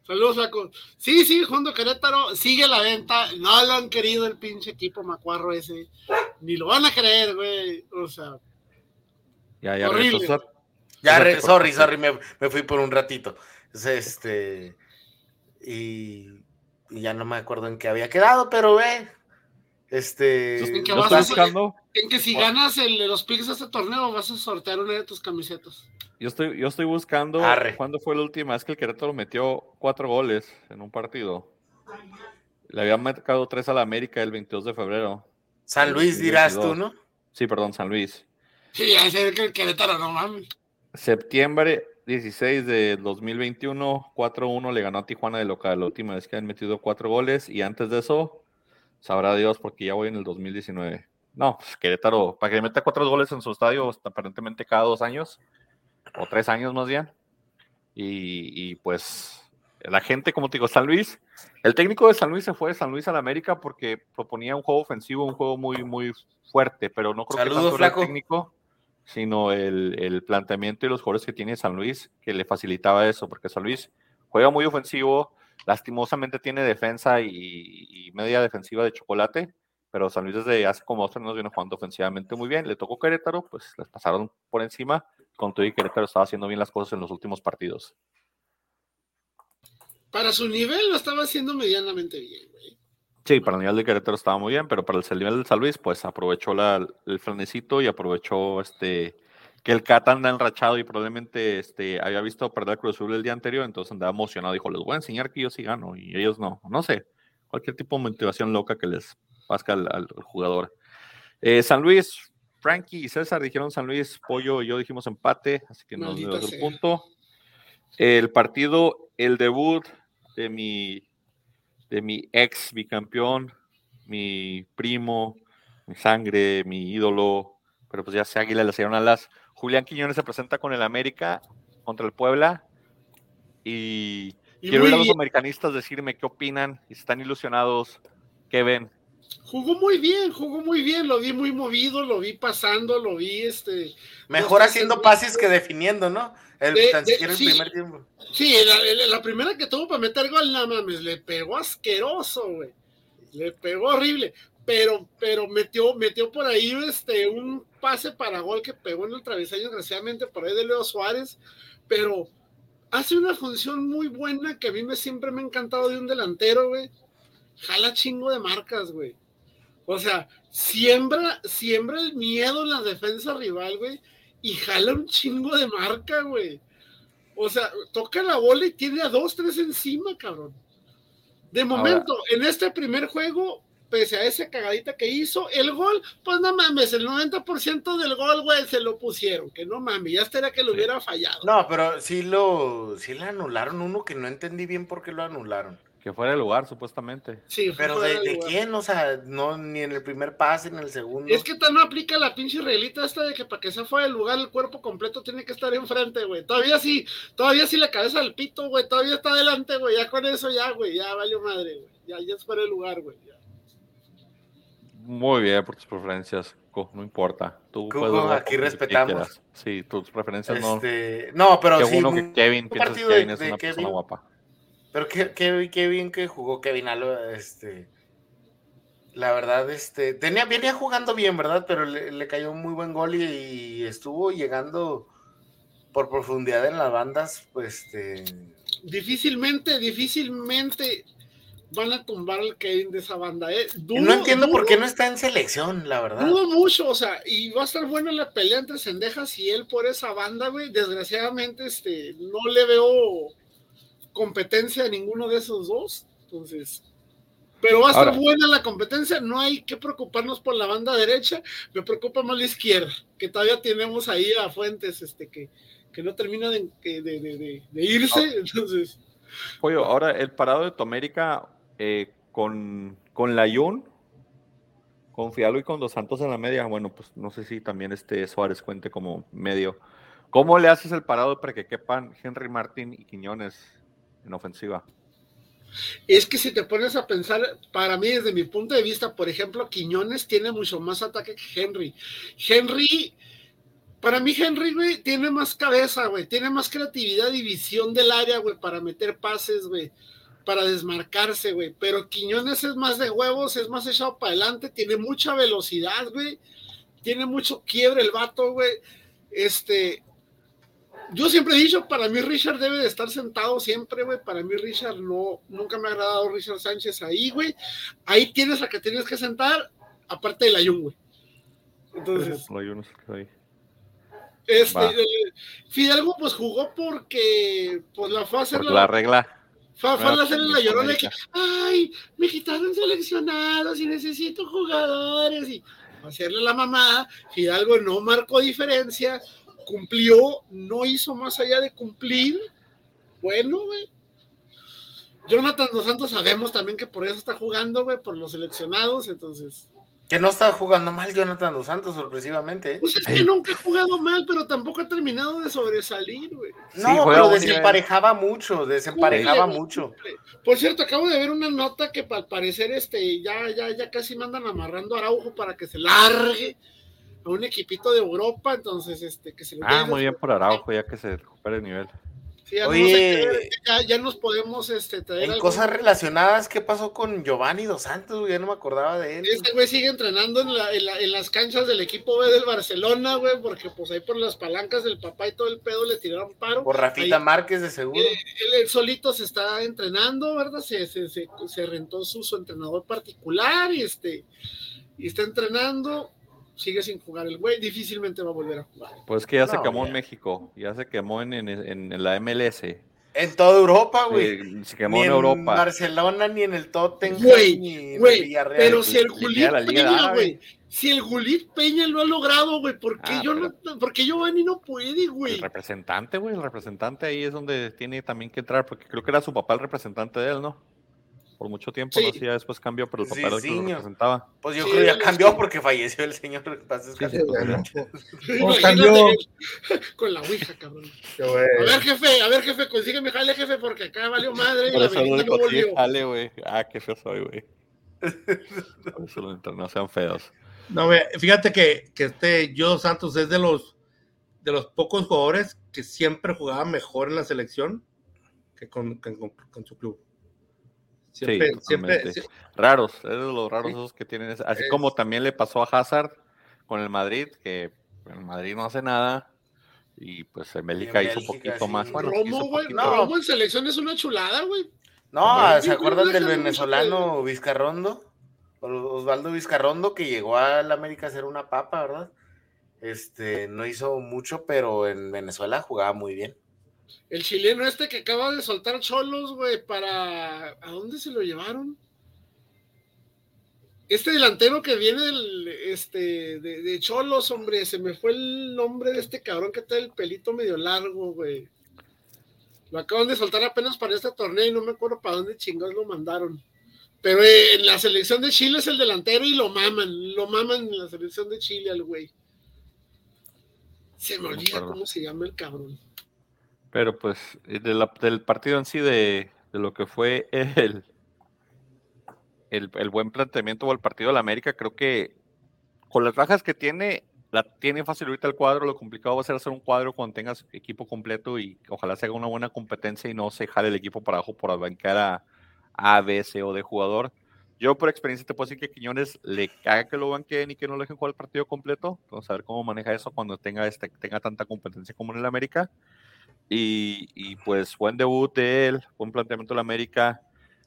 Saludos, Taco. Sí, sí, Hondo Querétaro sigue a la venta. No lo han querido el pinche equipo macuarro ese. Ni lo van a creer, güey. O sea. Ya, ya regresó. Ya, re, sorry, sorry, me, me fui por un ratito. Este. Y, y ya no me acuerdo en qué había quedado, pero ve. Este, en que, vas a, en que si ganas el, los picks de este torneo vas a sortear una de tus camisetas. Yo estoy, yo estoy buscando Arre. Cuándo fue la última vez que el Querétaro metió cuatro goles en un partido. Le habían marcado tres a la América el veintidós de febrero. San Luis dirás tú, ¿no? Sí, perdón, San Luis. Sí, ese es el Querétaro, no mames. septiembre dieciséis de dos mil veintiuno, cuatro uno le ganó a Tijuana de local. La última vez que han metido cuatro goles, y antes de eso sabrá Dios, porque ya voy en el dos mil diecinueve. No, pues Querétaro, para que le meta cuatro goles en su estadio, aparentemente cada dos años, o tres años más bien. Y, y pues, la gente, como te digo, San Luis, el técnico de San Luis se fue de San Luis a la América porque proponía un juego ofensivo, un juego muy, muy fuerte, pero no creo Saludos, que tanto flaco. Era el técnico, sino el, el planteamiento y los jugadores que tiene San Luis, que le facilitaba eso, porque San Luis juega muy ofensivo, Lastimosamente tiene defensa y, y media defensiva de chocolate, pero San Luis desde hace como dos años viene jugando ofensivamente muy bien. Le tocó Querétaro, pues les pasaron por encima. Con todo y Querétaro estaba haciendo bien las cosas en los últimos partidos. Para su nivel lo estaba haciendo medianamente bien, güey. Sí, para el nivel de Querétaro estaba muy bien, pero para el nivel de San Luis, pues aprovechó la, el flanecito y aprovechó este que el Cat anda enrachado y probablemente este, había visto perder Cruz Azul el día anterior, entonces andaba emocionado. Dijo, les voy a enseñar que yo sí gano y ellos no. No sé, cualquier tipo de motivación loca que les pasca al, al jugador. Eh, San Luis... Frankie y César dijeron San Luis, Pollo y yo dijimos empate, así que nos dimos el punto. El partido, el debut de mi, de mi ex bicampeón, mi primo, mi sangre, mi ídolo, pero pues ya sea Águila, le hicieron alas. Julián Quiñones se presenta con el América contra el Puebla y, y quiero ir a los americanistas decirme qué opinan, si están ilusionados, qué ven. Jugó muy bien, jugó muy bien, lo vi muy movido, lo vi pasando, lo vi este... Mejor no sé, haciendo el... pases que definiendo, ¿no? El, de, tan de, el sí, primer tiempo. Sí, la, la primera que tuvo para meter gol, no mames, le pegó asqueroso, güey. Le pegó horrible, pero, pero metió, metió por ahí este, un pase para gol que pegó en el travesaño, desgraciadamente, por ahí de Leo Suárez, pero hace una función muy buena que a mí me, siempre me ha encantado de un delantero, güey. Jala chingo de marcas, güey. O sea, siembra, siembra el miedo en la defensa rival, güey, y jala un chingo de marca, güey. O sea, toca la bola y tiene a dos, tres encima, cabrón. De momento, ahora, en este primer juego, pese a esa cagadita que hizo, el gol, pues no mames, el noventa por ciento del gol, güey, se lo pusieron, que no mames, ya estaría que lo hubiera fallado. No, pero sí lo, sí le anularon uno que no entendí bien por qué lo anularon. Que fuera de lugar, supuestamente. Sí, pero ¿de, de quién? O sea, no, ni en el primer pase, ni en el segundo. Es que tan no aplica la pinche reglita esta de que para que sea fuera de lugar, el cuerpo completo tiene que estar enfrente, güey. Todavía sí, todavía sí la cabeza al pito, güey. Todavía está adelante, güey. Ya con eso, ya, güey. Ya valió madre, güey. Ya, ya es fuera de lugar, güey. Ya. Muy bien por tus preferencias, Co, no importa. Tú Cuco, aquí respetamos. Sí, tus preferencias este... no. No, pero que sí. Uno, que Kevin, un piensas que Kevin de, es una Kevin... persona guapa. Pero qué, qué, qué bien que jugó Kevin Alba, este, la verdad, este, tenía, venía jugando bien, ¿verdad? Pero le, le cayó un muy buen gol y, y estuvo llegando por profundidad en las bandas, pues, este... Difícilmente, difícilmente van a tumbar al Kevin de esa banda, ¿eh? Dudo, no entiendo dudo, por qué no está en selección, la verdad. Dudo mucho, o sea, y va a estar buena la pelea entre Sendejas y él por esa banda, güey. Desgraciadamente, este, no le veo... competencia de ninguno de esos dos, entonces, pero va a estar buena la competencia, no hay que preocuparnos por la banda derecha, me preocupa más la izquierda, que todavía tenemos ahí a Fuentes, este, que, que no termina de, de, de, de, de irse, ahora, entonces. Oye, ahora el parado de Tomérica eh, con, con Layún, con Fialo y con Dos Santos en la media, bueno, pues no sé si también este Suárez cuente como medio. ¿Cómo le haces el parado para que quepan Henry Martín y Quiñones en ofensiva? Es que si te pones a pensar, para mí desde mi punto de vista, por ejemplo, Quiñones tiene mucho más ataque que Henry. Henry, para mí Henry, güey, tiene más cabeza, güey, tiene más creatividad y visión del área, güey, para meter pases, güey, para desmarcarse, güey, pero Quiñones es más de huevos, es más echado para adelante, tiene mucha velocidad, güey, tiene mucho quiebre el vato, güey, este... Yo siempre he dicho, para mí Richard debe de estar sentado siempre, güey, para mí Richard no, nunca me ha agradado Richard Sánchez ahí, güey, ahí tienes a que tienes que sentar, aparte de Layún, güey, entonces, Layún ahí. Este, eh, Fidalgo, pues, jugó porque, pues, la fue a hacer la, la regla, fue, fue no, a hacer la llorona de que, ay, me quitaron seleccionados y necesito jugadores, y hacerle la mamada, Fidalgo no marcó diferencia, cumplió, no hizo más allá de cumplir, bueno, güey. Jonathan Dos Santos sabemos también que por eso está jugando, güey, por los seleccionados, entonces... Que no está jugando mal Jonathan Dos Santos, sorpresivamente. ¿Eh? Pues es que sí. Nunca ha jugado mal, pero tampoco ha terminado de sobresalir, güey. No, sí, pero desemparejaba nivel. mucho, desemparejaba Cumple, mucho. Cumple. Por cierto, acabo de ver una nota que al parecer este, ya, ya, ya casi mandan amarrando a Araujo para que se largue a un equipito de Europa, entonces, este, que se le... Ah, muy bien por Araujo, ya que se recupere el nivel. Sí, ya, oye, no nos, ya, ya nos podemos este, traer. En algo. Cosas relacionadas, ¿qué pasó con Giovanni Dos Santos? Güey, ya no me acordaba de él. Este güey sigue entrenando en, la, en, la, en las canchas del equipo B del Barcelona, güey, porque pues ahí por las palancas del papá y todo el pedo le tiraron paro. Por Rafita ahí, Márquez, de seguro. Él, él, él solito se está entrenando, ¿verdad? Se, se, se, se rentó su, su entrenador particular y, este, y está entrenando. Sigue sin jugar el güey, difícilmente va a volver a jugar. Pues que ya no, se quemó ya. En México, ya se quemó en, en, en la M L S. En toda Europa, güey. Sí, se quemó ni en Europa. En Barcelona, ni en el Tottenham, güey, ni güey, en Villarreal. Pero pues, si el Gullit Peña, güey, si el Gullit Peña lo ha logrado, güey, ¿por qué ah, yo pero... no, porque Giovanni no puede, güey? El representante, güey, el representante ahí es donde tiene también que entrar, porque creo que era su papá el representante de él, ¿no? Por mucho tiempo, sí. No sé, ya después cambió, pero el papá sí, sí, lo representaba. Pues yo sí, creo que ya cambió sí. Porque falleció el señor. Sí, sí, bueno. No, cambió. Con la ouija, cabrón. Bueno. A ver, jefe, a ver, jefe, consígueme jale, jefe, porque acá valió madre. Por y eso la no le consigue jale, güey. Ah, qué feo soy, güey. Por eso no sean feos. No, güey, fíjate que, que este Giovanni Dos Santos es de los, de los pocos jugadores que siempre jugaba mejor en la selección que con, que, con, con su club. Siempre, sí, siempre, siempre. Raros, es de los raros sí. Esos que tienen, esa. Así es. Como también le pasó a Hazard con el Madrid, que el Madrid no hace nada y pues en Bélgica, Bélgica hizo poquito sí. Más. Bueno, Romo, güey, no, Romo en selección es una chulada, güey. No, ¿se acuerdan del venezolano Vizcarrondo? Osvaldo Vizcarrondo, que llegó al América a ser una papa, ¿verdad? Este, no hizo mucho, pero en Venezuela jugaba muy bien. El chileno este que acaba de soltar Cholos, güey, para... ¿A dónde se lo llevaron? Este delantero que viene del, este, de, de Cholos, hombre, se me fue el nombre de este cabrón que trae el pelito medio largo, güey. Lo acaban de soltar apenas para este torneo y no me acuerdo para dónde chingados lo mandaron. Pero eh, en la selección de Chile es el delantero y lo maman, lo maman en la selección de Chile al güey. Se me olvida no, cómo se llama el cabrón. Pero pues, de la, del partido en sí, de, de lo que fue el, el, el buen planteamiento o el partido de la América, creo que con las bajas que tiene, la tiene fácil ahorita el cuadro, lo complicado va a ser hacer un cuadro cuando tengas equipo completo y ojalá se haga una buena competencia y no se jale el equipo para abajo por abancar a A, B, C o D jugador. Yo por experiencia te puedo decir que Quiñones le caga que lo banqueen y que no lo dejen jugar el partido completo. Vamos a ver cómo maneja eso cuando tenga, este, tenga tanta competencia como en el América. Y, y pues buen debut de él, buen planteamiento de la América.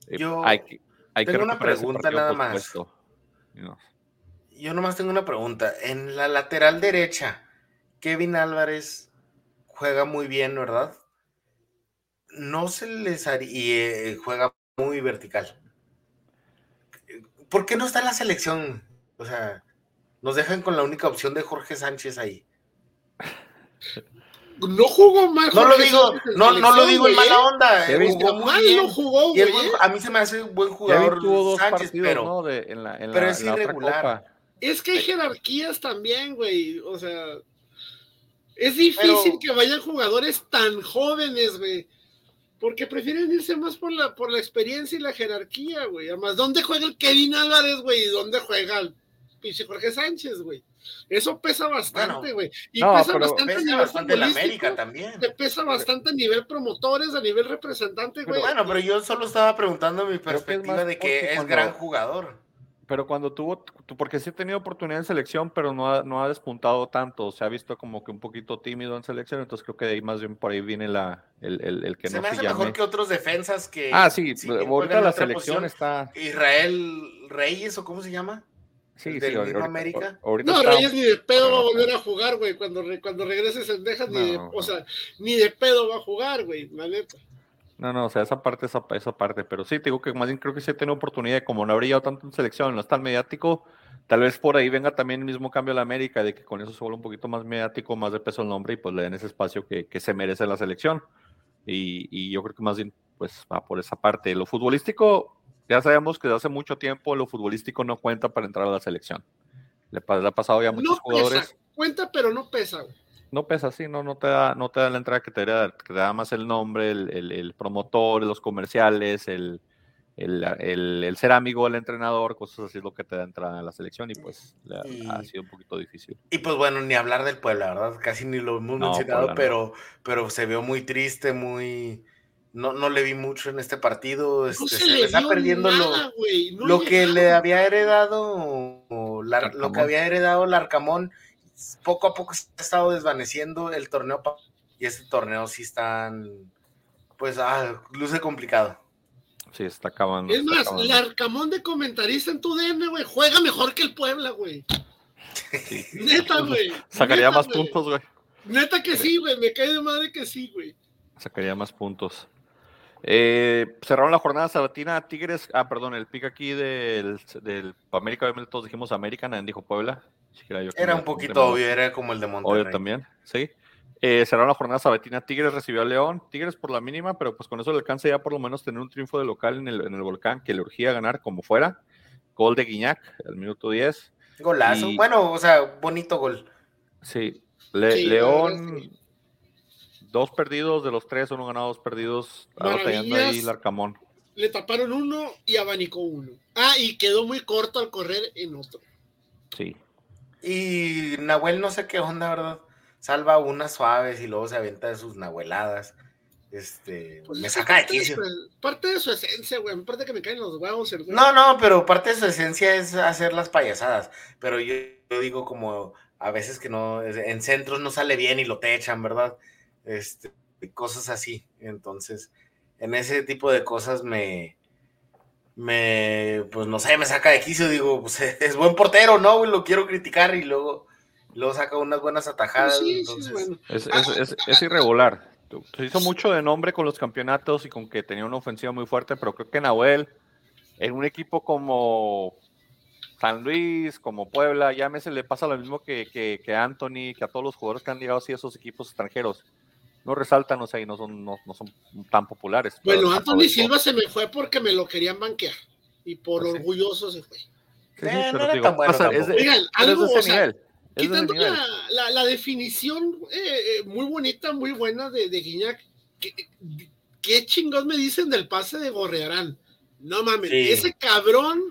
Eh, yo hay que, hay tengo que una pregunta partido, nada más. No. Yo nomás tengo una pregunta. En la lateral derecha, Kevin Álvarez juega muy bien, ¿verdad? No se les haría y eh, juega muy vertical. ¿Por qué no está en la selección? O sea, nos dejan con la única opción de Jorge Sánchez ahí. No jugó mal. No lo digo, no, no lo digo en mala onda. Kevin jugó muy mal, bien. No jugó, güey. A mí se me hace un buen jugador dos Sánchez, partidos, pero, ¿no? de, en la, en pero la, es en irregular. Es que hay jerarquías también, güey. O sea, es difícil pero... que vayan jugadores tan jóvenes, güey. Porque prefieren irse más por la, por la experiencia y la jerarquía, güey. Además, ¿dónde juega el Kevin Álvarez, güey? ¿Y dónde juega el pinche Jorge Sánchez, güey? Eso pesa bastante, güey. Bueno, y no, pesa bastante pesa a nivel bastante la América también. Te pesa bastante a nivel promotores, a nivel representante, güey. Bueno, pero yo solo estaba preguntando mi perspectiva que de que es cuando, gran jugador. Pero cuando tuvo, porque sí ha tenido oportunidad en selección, pero no ha, no ha despuntado tanto. Se ha visto como que un poquito tímido en selección, entonces creo que de ahí más bien por ahí viene la, el, el, el que se no se llame. Se me hace mejor que otros defensas que... Ah, sí, sí ahorita la selección posición, está... Israel Reyes, ¿o cómo se llama? Sí, sí, ahorita, América. Ahorita no, Reyes está... ni de pedo va a volver a jugar, güey. Cuando, re, cuando regrese Sendejas, no, ni de, no. O sea, ni de pedo va a jugar, güey, la neta. No, no, o sea, esa parte, esa, esa parte. Pero sí, te digo que más bien creo que sí tiene oportunidad. Como no ha brillado tanto en selección, no es tan mediático. Tal vez por ahí venga también el mismo cambio a la América, de que con eso se vuelve un poquito más mediático, más de peso el nombre y pues le den ese espacio que, que se merece la selección. Y, y yo creo que más bien, pues va por esa parte. Lo futbolístico. Ya sabemos que desde hace mucho tiempo lo futbolístico no cuenta para entrar a la selección. Le, le ha pasado ya a muchos no jugadores. Pesa, cuenta, pero no pesa. Güey. No pesa, sí, no, no, te da, no te da la entrada que te, da, que te da más el nombre, el, el, el promotor, los comerciales, el, el, el, el ser amigo del entrenador, cosas así es lo que te da entrada en la selección, y pues le, y, ha sido un poquito difícil. Y pues bueno, ni hablar del Puebla, ¿verdad? Casi ni lo hemos no, mencionado, pero, pero se vio muy triste, muy... No, no le vi mucho en este partido. Este, no se, se le está perdiendo nada, lo, wey, no lo que le había heredado, o la, lo que había heredado el Arcamón. Poco a poco se ha estado desvaneciendo el torneo, y este torneo sí están, pues, ah, luce complicado. Sí, está acabando. Es está más, acabando. El Arcamón de comentarista en tu D N, güey, juega mejor que el Puebla, güey. Sí. Neta, güey. Sacaría neta, más wey. puntos, güey. Neta que sí, güey, me cae de madre que sí, güey. Sacaría más puntos. Eh, cerraron la jornada sabatina Tigres, ah perdón, el pick aquí del, del América, obviamente todos dijimos América, nadie dijo Puebla, siquiera yo. Era un poquito obvio, era como el de Monterrey. Obvio también, sí. Eh, cerraron la jornada sabatina, Tigres recibió a León, Tigres por la mínima, pero pues con eso le alcanza ya por lo menos tener un triunfo de local en el, en el Volcán, que le urgía ganar como fuera. Gol de Guiñac al minuto diez. Golazo, y... bueno, o sea, bonito gol. Sí, le, sí León... Sí. Dos perdidos de los tres, uno ganado, dos perdidos. Batallando ahí el Arcamón. Le taparon uno y abanicó uno. Ah, y quedó muy corto al correr en otro. Sí. Y Nahuel no sé qué onda, ¿verdad? Salva unas suaves y luego se aventa de sus nahueladas. Este, pues me saca de quicio. Parte de su esencia, güey. Parte que me caen los huevos. El... No, no, pero parte de su esencia es hacer las payasadas. Pero yo, yo digo como a veces que no, en centros no sale bien y lo te echan, ¿verdad? Este, cosas así, entonces en ese tipo de cosas me me pues no sé, me saca de quicio, digo, pues es buen portero, ¿no? Lo quiero criticar y luego, luego saca unas buenas atajadas, sí, entonces... sí, bueno. es, es, es, es irregular. Se hizo mucho de nombre con los campeonatos y con que tenía una ofensiva muy fuerte, pero creo que Nahuel en un equipo como San Luis, como Puebla, ya me se le pasa lo mismo que, que, que Anthony, que a todos los jugadores que han llegado así a esos equipos extranjeros. No resaltan, o sea, y no son, no, no son tan populares. Bueno, Anthony Silva se me fue porque me lo querían banquear. Y por ¿sí? orgulloso se fue. Sí, eh, no era digo, tan bueno. O sea, es de, Oigan, algo, o sea, nivel, quitando la, la, la definición eh, eh, muy bonita, muy buena de, de Guiñac, ¿qué chingón me dicen del pase de Gorrearán? No mames, sí. Ese cabrón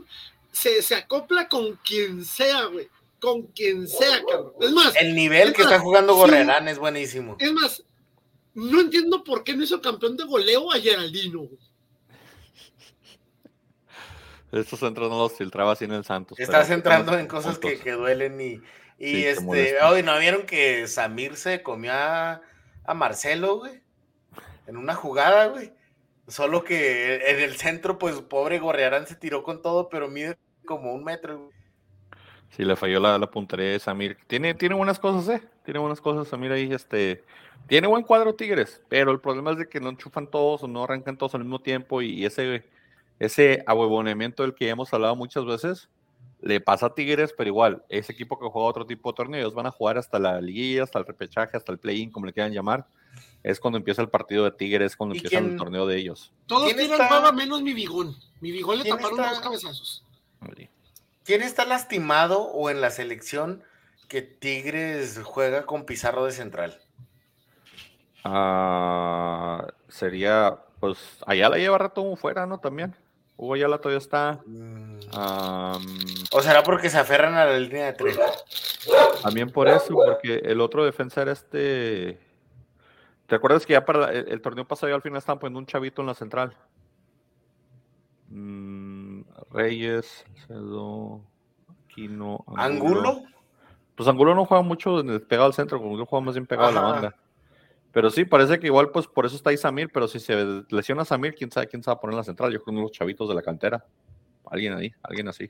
se, se acopla con quien sea, güey. Con quien sea, cabrón. Es más... El nivel es que más, está jugando Gorrearán sí, es buenísimo. Es más... No entiendo por qué no hizo campeón de goleo a Geraldino. Estos centros no los filtraba así en el Santos. Estás entrando en cosas que, que duelen y, y sí, este, oh, ¿no vieron que Samir se comió a, a Marcelo, güey? En una jugada, güey. Solo que en el centro, pues, pobre Gorrearán se tiró con todo, pero mide como un metro, güey. Sí, le falló la, la puntería de Samir. Tiene, tiene buenas cosas, ¿eh? Tiene buenas cosas, Samir ahí, este... Tiene buen cuadro Tigres, pero el problema es de que no enchufan todos o no arrancan todos al mismo tiempo y ese, ese ahuevoneamiento del que ya hemos hablado muchas veces le pasa a Tigres, pero igual, ese equipo que juega otro tipo de torneo, ellos van a jugar hasta la liguilla, hasta el repechaje, hasta el play-in, como le quieran llamar, es cuando empieza el partido de Tigres, cuando empieza quién, el torneo de ellos. Todos tiran baba menos mi Bigón, mi Bigón le taparon está, dos cabezazos. ¿Quién está lastimado o en la selección que Tigres juega con Pizarro de central? Uh, sería, pues, Ayala lleva rato fuera, ¿no? También. Hugo Ayala todavía está. Um, o será porque se aferran a la línea de tres. También por eso, porque el otro defensa era este. ¿Te acuerdas que ya para el, el torneo pasado ya al final estaban poniendo un chavito en la central? Mm, Reyes, Cedo, Aquino, Angulo. ¿Angulo? Pues Angulo no juega mucho pegado al centro, Angulo juega más bien pegado Ajá. a la banda. Pero sí, parece que igual, pues, por eso está ahí Samir, pero si se lesiona a Samir, ¿quién sabe quién se va a poner en la central? Yo creo que unos chavitos de la cantera. Alguien ahí, alguien así.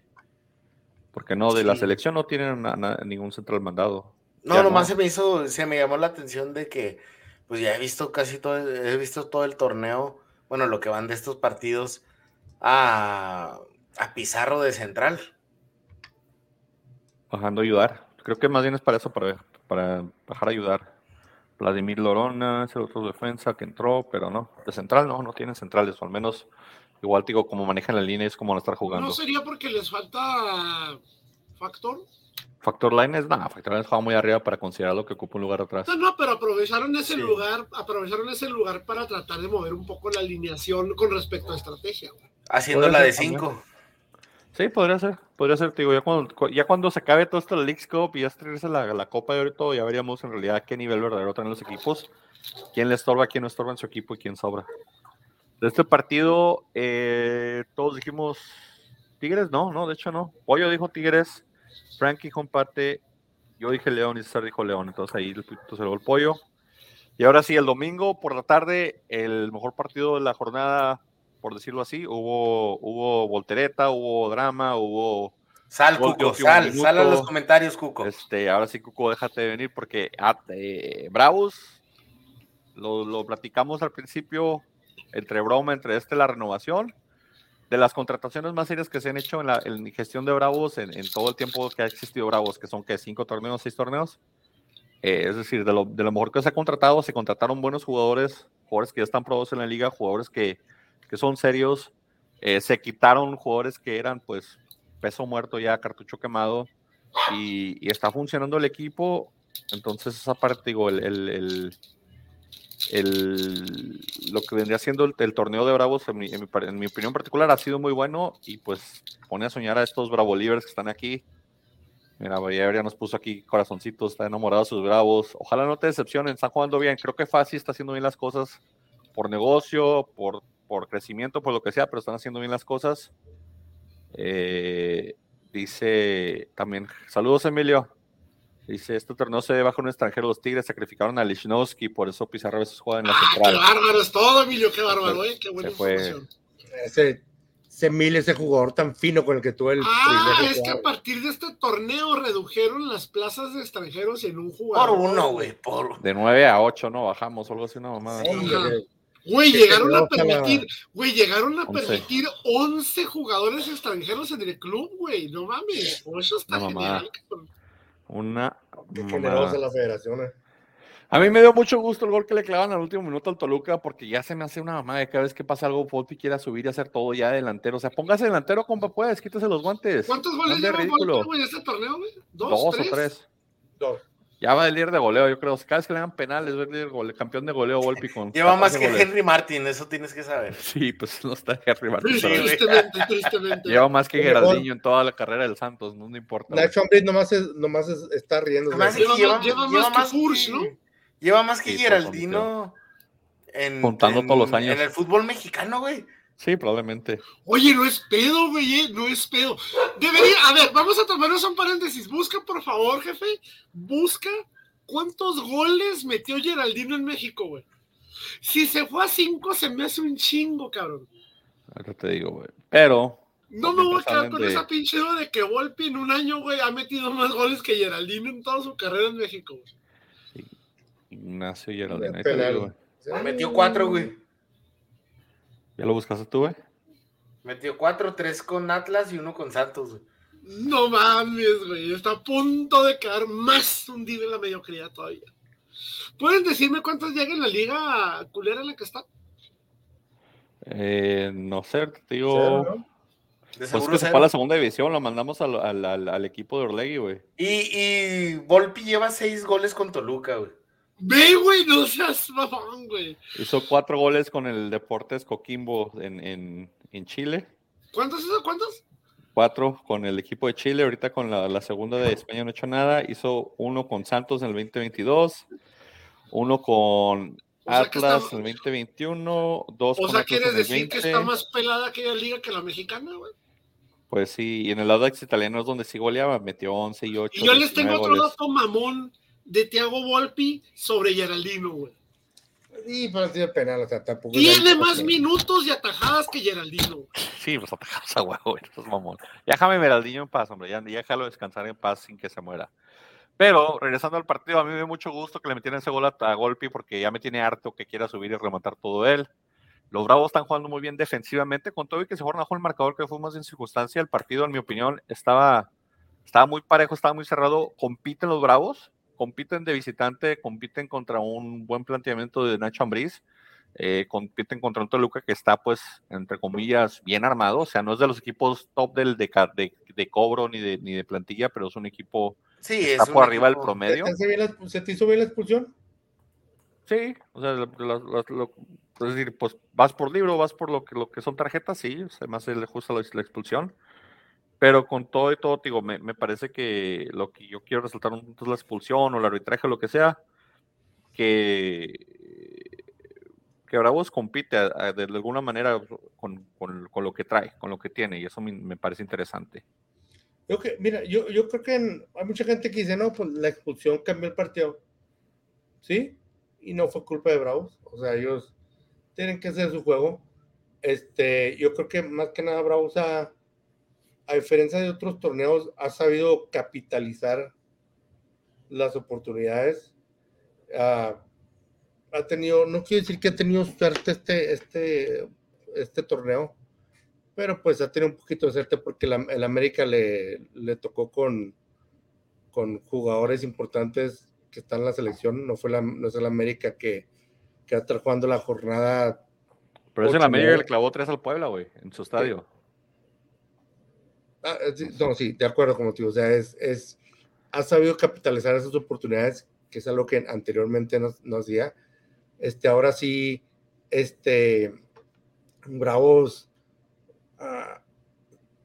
Porque no, de sí. la selección no tienen na, na, ningún central mandado. No, ya nomás no. se me hizo, se me llamó la atención de que, pues, ya he visto casi todo, he visto todo el torneo, bueno, lo que van de estos partidos, a, a Pizarro de central. Bajando a ayudar. Creo que más bien es para eso, para, para bajar a ayudar. Vladimir Lorona es el otro defensa que entró, pero no, de central no, no tienen centrales, o al menos, igual digo, como manejan la línea es como van a estar jugando. ¿No sería porque les falta Factor? Factor Lainez, nada, Factor Lainez juega muy arriba para considerar lo que ocupa un lugar atrás. No, no, pero aprovecharon ese sí. lugar, aprovecharon ese lugar para tratar de mover un poco la alineación con respecto a estrategia, güey. haciendo la de cinco. Sí, podría ser, podría ser, te digo, ya cuando, ya cuando se acabe todo esto la Leagues Cup y ya se regresa la, la Copa de Oro y todo, ya veríamos en realidad a qué nivel verdadero traen los equipos, quién le estorba, quién no estorba en su equipo y quién sobra. De este partido, eh, todos dijimos Tigres, no, no, de hecho no. Pollo dijo Tigres, Frankie comparte, yo dije León y César dijo León, entonces ahí el se lo el Pollo. Y ahora sí, el domingo por la tarde, el mejor partido de la jornada, por decirlo así, hubo, hubo voltereta, hubo drama, hubo... Sal, Cuco, sal, minuto. Sal a los comentarios, Cuco. Este, ahora sí, Cuco, déjate de venir porque ah, eh, Bravos, lo, lo platicamos al principio, entre broma, entre este, la renovación, de las contrataciones más serias que se han hecho en la en gestión de Bravos, en, en todo el tiempo que ha existido Bravos, que son, ¿qué? ¿Cinco torneos, seis torneos? Eh, es decir, de lo, de lo mejor que se ha contratado, se contrataron buenos jugadores, jugadores que ya están probados en la liga, jugadores que, que son serios, eh, se quitaron jugadores que eran, pues, peso muerto ya, cartucho quemado, y, y está funcionando el equipo, entonces esa parte, digo, el... el, el El, lo que vendría siendo el, el torneo de Bravos, en mi, en, mi, en mi opinión particular, ha sido muy bueno y pues pone a soñar a estos Bravo Livers que están aquí. Mira, María nos puso aquí corazoncitos, está enamorado de sus Bravos. Ojalá no te decepcionen, están jugando bien. Creo que Fassi está haciendo bien las cosas por negocio, por, por crecimiento, por lo que sea, pero están haciendo bien las cosas. Eh, dice también, saludos Emilio. Dice, este torneo se ve bajo un extranjero, los Tigres sacrificaron a Lichnowsky, por eso Pizarro a veces juega en la ah, central. ¡Qué bárbaro es todo, Emilio! ¡Qué bárbaro, eh! ¡Qué buena información! Ese, ese Emilio, ese jugador tan fino con el que tuvo el... Ah, es que a partir de este torneo redujeron las plazas de extranjeros en un jugador. Por uno, güey, por... De nueve a ocho, ¿no? Bajamos o algo así, una mamada. Güey, llegaron a permitir, güey, llegaron a permitir once jugadores extranjeros en el club, güey. No mames, eso está genial, cabrón. Una generosa la federación, eh. A mí me dio mucho gusto el gol que le clavan al último minuto al Toluca, porque ya se me hace una mamada de cada vez que pasa algo, Volpi quiera subir y hacer todo ya delantero. O sea, póngase delantero, compa, pues, quítese los guantes. ¿Cuántos goles lleva Volpi, güey, en este torneo, güey? ¿Dos, Dos tres? o tres? Dos. Ya va el líder de goleo, yo creo. Cada vez que le dan penales, el campeón de goleo Volpi con... Lleva más que goles. Henry Martin, eso tienes que saber. Sí, pues no está Henry Martin. Tristemente, tristemente. Lleva más que Geraldinho en toda la carrera del Santos, no, no importa. Nacho Ambriz nomás, es, nomás es, está riendo. Además, lleva, lleva, lleva, lleva más que Furch, ¿no? Lleva más que sí, Geraldino en, contando en, todos los años. En el fútbol mexicano, güey. Sí, probablemente. Oye, no es pedo, güey, no es pedo. Debería, a ver, vamos a tomarnos un paréntesis. Busca, por favor, jefe, busca cuántos goles metió Geraldino en México, güey. Si se fue a cinco, se me hace un chingo, cabrón. Ahora te digo, güey, pero... No me voy a quedar con de... esa pinche duda de que Volpi en un año, güey, ha metido más goles que Geraldino en toda su carrera en México, güey. Sí. Ignacio Geraldino, ahí te digo, güey. Metió cuatro, güey. ¿Ya lo buscaste tú, güey? Metió cuatro, tres con Atlas y uno con Santos, güey. No mames, güey. Está a punto de quedar más hundido en la mediocridad todavía. ¿Pueden decirme cuántos llegan en la liga culera en la que está? Eh, no sé, te digo... Cero, ¿no? De seguro pues es que se fue a la segunda división, lo mandamos al, al, al, al equipo de Orlegui, güey. Y, y Volpi lleva seis goles con Toluca, güey. Ve, güey, no seas mamón, güey. Hizo cuatro goles con el Deportes Coquimbo en, en, en Chile. ¿Cuántos hizo? ¿Cuántos? Cuatro con el equipo de Chile. Ahorita con la, la segunda de España no ha hecho nada. Hizo uno con Santos en el veinte veintidós. Uno con Atlas en el veinte veintiuno. Dos con Atlas en el veinte. O sea, ¿quieres decir que está más pelada aquella liga que la mexicana, güey? Pues sí, y en el lado italiano es donde sí goleaba. Metió once y ocho. Y yo les tengo otro dato mamón de Thiago Volpi sobre Geraldino, güey. Y para ti el penal, o sea, tampoco... Tiene más minutos y atajadas que Geraldino, güey. Sí, pues atajadas a huevo, güey, eso es mamón. Ya déjame Geraldino en paz, hombre, ya, ya déjalo descansar en paz sin que se muera. Pero, regresando al partido, a mí me dio mucho gusto que le metieran ese gol a, a Volpi porque ya me tiene harto que quiera subir y rematar todo él. Los Bravos están jugando muy bien defensivamente, con todo y que se fueron bajo el marcador que fue más en circunstancia. El partido, en mi opinión, estaba, estaba muy parejo, estaba muy cerrado. Compiten los Bravos, compiten de visitante, compiten contra un buen planteamiento de Nacho Ambriz, eh, compiten contra un Toluca que está, pues, entre comillas, bien armado, o sea, no es de los equipos top del de, de, de cobro ni de, ni de plantilla, pero es un equipo sí, que está por arriba del promedio. ¿Se te hizo bien la expulsión? Sí, o sea, lo, lo, lo, Es decir, pues vas por libro, vas por lo que, lo que son tarjetas, sí, se me hace justa la, la expulsión. Pero con todo y todo, digo, me, me parece que lo que yo quiero resaltar un punto es la expulsión o el arbitraje o lo que sea, que, que Bravos compite a, a, de alguna manera con, con, con lo que trae, con lo que tiene, y eso me, me parece interesante. Yo que, mira, yo, yo creo que en, hay mucha gente que dice, no, pues la expulsión cambió el partido, ¿sí? Y no fue culpa de Bravos, o sea, ellos tienen que hacer su juego. Este, yo creo que más que nada Bravos, a, a diferencia de otros torneos, ha sabido capitalizar las oportunidades. Uh, ha tenido, no quiero decir que ha tenido suerte este, este, este torneo, pero pues ha tenido un poquito de suerte porque la, el América le, le tocó con, con jugadores importantes que están en la selección. No fue la, no es el América que, que va a estar jugando la jornada. Pero es el América que le clavó tres al Puebla, güey, en su estadio. Ah, no, sí, de acuerdo contigo. O sea, es, es, ha sabido capitalizar esas oportunidades, que es algo que anteriormente no, no hacía. Este, ahora sí, este, Bravos, ah,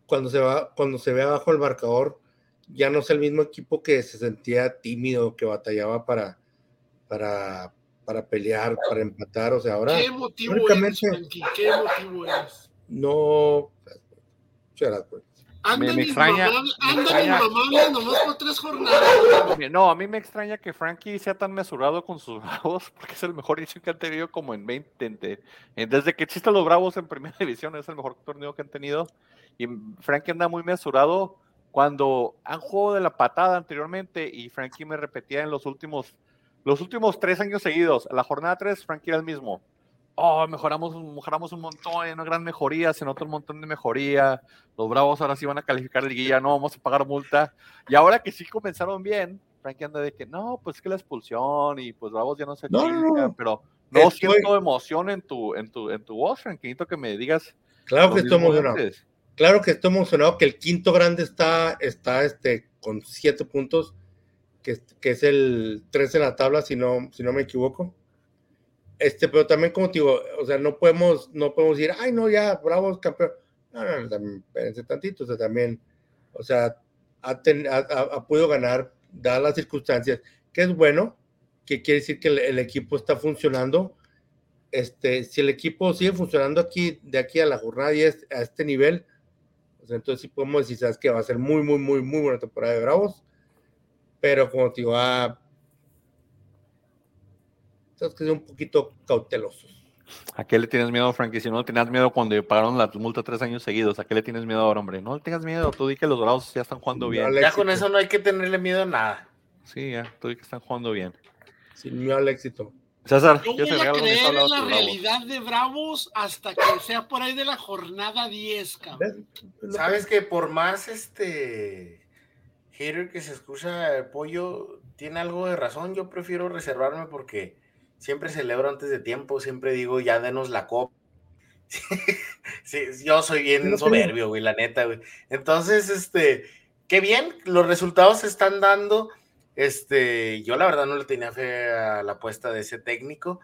cuando se va, cuando se ve abajo el marcador, ya no es el mismo equipo que se sentía tímido, que batallaba para, para, para pelear, para empatar. O sea, ahora. ¿Qué motivo es, Frankie? ¿Qué motivo es? No, muchas pues. Andan me, me extraña, inmamables nomás por tres jornadas. No, a mí me extraña que Frankie sea tan mesurado con sus Bravos, porque es el mejor inicio que han tenido como en veinte, en, en, desde que existen los Bravos en primera división, es el mejor torneo que han tenido, y Frankie anda muy mesurado cuando han jugado de la patada anteriormente, y Frankie me repetía en los últimos, los últimos tres años seguidos, a la jornada tres, Frankie era el mismo. Oh, mejoramos, mejoramos un montón, hay una gran mejoría, se nota un montón de mejoría, los Bravos ahora sí van a calificar liguilla, no vamos a pagar multa. Y ahora que sí comenzaron bien, Frankie anda de que no, pues es que la expulsión y pues Bravos ya no se no, califica, no, no. Pero no estoy... siento emoción en tu, en tu, en tu voz, Frankie, que me digas. Claro que estoy emocionado. Claro que estoy emocionado que el quinto grande está, está este, con siete puntos, que, que es el tres en la tabla, si no, si no me equivoco. Este, pero también como te digo, o sea, no podemos, no podemos decir, ay no, ya, Bravos campeón. No, no, no, también, espérense tantito, o sea, también, o sea, ha, ten, ha, ha podido ganar, dadas las circunstancias, que es bueno, que quiere decir que el, el equipo está funcionando. Este, si el equipo sigue funcionando aquí, de aquí a la jornada diez, a este nivel, o sea, entonces sí podemos decir, sabes que va a ser muy, muy, muy, muy buena temporada de Bravos, pero como te digo, ah, que son un poquito cautelosos. ¿A qué le tienes miedo, Frankie? Si no le tenías miedo cuando pagaron la multa tres años seguidos, ¿a qué le tienes miedo ahora, hombre? No le tengas miedo, tú di que los Dorados ya están jugando bien. Ya con eso no hay que tenerle miedo a nada. Sí, ya, tú di que están jugando bien. Sin miedo al éxito. César, yo, yo voy a creer en la realidad de Bravos hasta que sea por ahí de la jornada diez, cabrón. Sabes que por más este hater que se escucha, el Pollo tiene algo de razón, yo prefiero reservarme porque siempre celebro antes de tiempo, siempre digo, ya denos la copa. Sí, yo soy bien soberbio, güey, la neta, güey. Entonces, este, qué bien, los resultados se están dando. Este, yo la verdad no le tenía fe a la apuesta de ese técnico,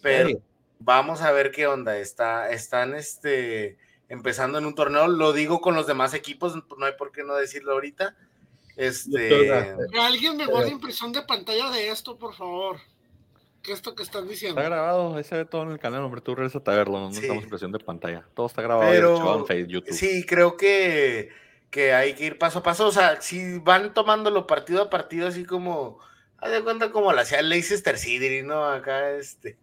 pero sí, vamos a ver qué onda. Está, están este, empezando en un torneo, lo digo con los demás equipos, no hay por qué no decirlo ahorita. Este, alguien me guarda impresión de pantalla de esto, por favor. ¿Qué es esto que estás diciendo? Está grabado, ahí se ve todo en el canal, hombre, tú regresas a verlo, no estamos impresión de pantalla, todo está grabado en Facebook, YouTube. Sí, creo que, que hay que ir paso a paso, o sea, si van tomándolo partido a partido, así como, haz de cuenta como la hacía Leicester City, ¿no? Acá, este...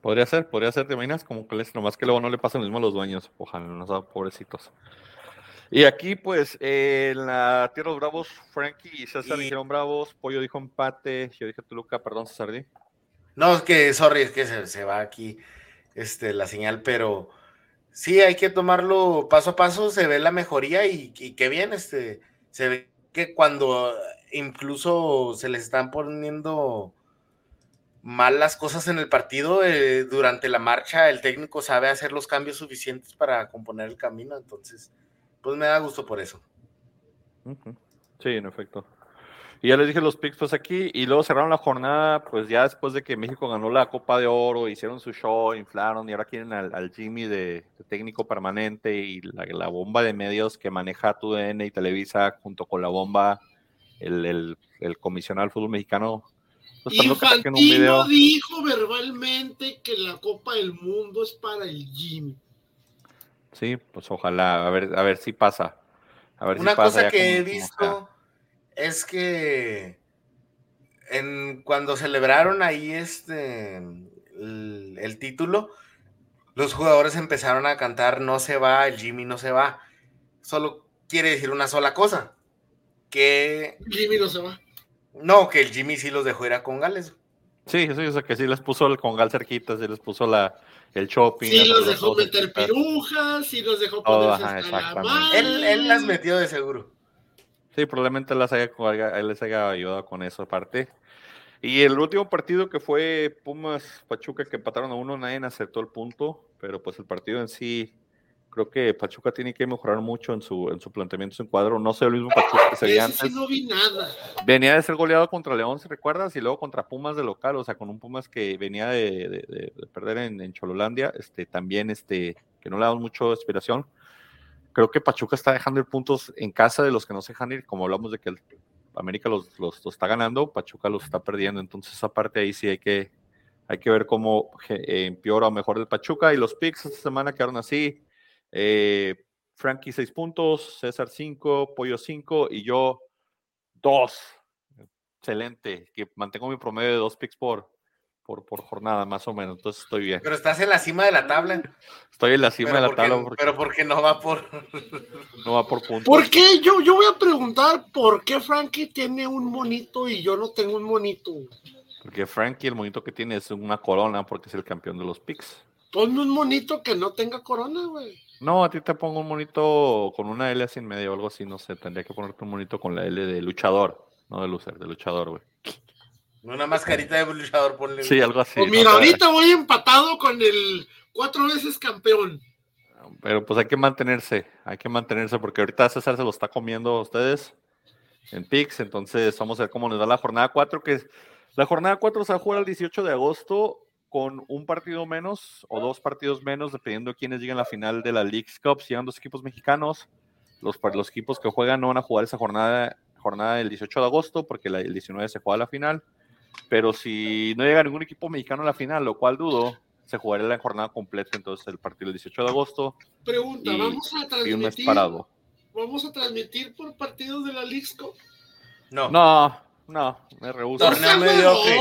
Podría ser, podría ser, te imaginas, como que les, nomás que luego no le pasa lo mismo a los dueños, ojalá, no sean pobrecitos. Y aquí, pues, eh, en la Tierra de los Bravos, Frankie y César y... dijeron Bravos, Pollo dijo empate, yo dije Toluca, perdón, César, ¿dí? No, es que, sorry, es que se, se va aquí este, la señal, pero sí, hay que tomarlo paso a paso, se ve la mejoría y, y qué bien, este, se ve que cuando incluso se les están poniendo mal las cosas en el partido, eh, durante la marcha el técnico sabe hacer los cambios suficientes para componer el camino, entonces... pues me da gusto por eso. Sí, en efecto. Y ya les dije los picks pues aquí, y luego cerraron la jornada, pues ya después de que México ganó la Copa de Oro, hicieron su show, inflaron, y ahora quieren al, al Jimmy de, de técnico permanente, y la, la bomba de medios que maneja T U D N y Televisa, junto con la bomba, el, el, el comisionado del fútbol mexicano. Pues, Infantino dijo verbalmente que la Copa del Mundo es para el Jimmy. Sí, pues ojalá, a ver, a ver si pasa. A ver Una si pasa cosa que he visto es que en, cuando celebraron ahí este el, el título, los jugadores empezaron a cantar "No se va, el Jimmy no se va". Solo quiere decir una sola cosa, que Jimmy no se va. No, que el Jimmy sí los dejó ir a Congales. Sí, eso es, o sea, que sí les puso el Congal cerquita, sí les puso la... el shopping. Sí, los dejó meter pirujas, sí los dejó ponerse hasta la madre. Él, él las metió de seguro. Sí, probablemente las haya, él les haya ayudado con eso aparte. Y el último partido que fue Pumas-Pachuca, que empataron a uno, nadie aceptó el punto, pero pues el partido en sí, creo que Pachuca tiene que mejorar mucho en su, en su planteamiento, en su encuadro. No sé, el mismo Pachuca que se veía antes. Sí, no vi nada. Venía de ser goleado contra León, ¿se recuerdas? Y luego contra Pumas de local, o sea, con un Pumas que venía de, de, de perder en, en Chololandia, este, también este, que no le damos mucho inspiración. Creo que Pachuca está dejando ir puntos en casa de los que no se dejan ir, como hablamos de que el América los, los, los está ganando, Pachuca los está perdiendo, entonces esa parte ahí sí hay que, hay que ver cómo eh, empeora o mejora el Pachuca. Y los picks esta semana quedaron así. Eh, Frankie seis puntos, César cinco, Pollo cinco y yo dos. Excelente, que mantengo mi promedio de dos picks por, por, por jornada más o menos, entonces estoy bien. Pero estás en la cima de la tabla. Estoy en la cima de la porque, tabla porque... pero porque no va por no va por puntos. ¿Por qué? Yo, yo voy a preguntar por qué Frankie tiene un monito y yo no tengo un monito. Porque Frankie el monito que tiene es una corona porque es el campeón de los picks. Ponme un monito que no tenga corona, güey. No, a ti te pongo un monito con una L así en medio o algo así, no sé. Tendría que ponerte un monito con la L de luchador, no de loser, de luchador, güey. Una mascarita de luchador, ponle. Sí, algo así. Pues mira, no, ahorita para... voy empatado con el cuatro veces campeón. Pero pues hay que mantenerse, hay que mantenerse, porque ahorita César se lo está comiendo a ustedes en picks, entonces vamos a ver cómo nos da la jornada cuatro, que es... La jornada cuatro se va a jugar el dieciocho de agosto, con un partido menos o dos partidos menos, dependiendo de quiénes lleguen a la final de la Leagues Cup. Si llegan dos equipos mexicanos, los, los equipos que juegan no van a jugar esa jornada, jornada del dieciocho de agosto, porque la, el diecinueve se juega la final. Pero si no llega ningún equipo mexicano a la final, lo cual dudo, se jugará la jornada completa, entonces el partido del dieciocho de agosto. Pregunta, y, ¿vamos a transmitir, y un mes parado? ¿Vamos a transmitir por partidos de la Leagues Cup? No. No. No, me rehuso. Torneo mediocre.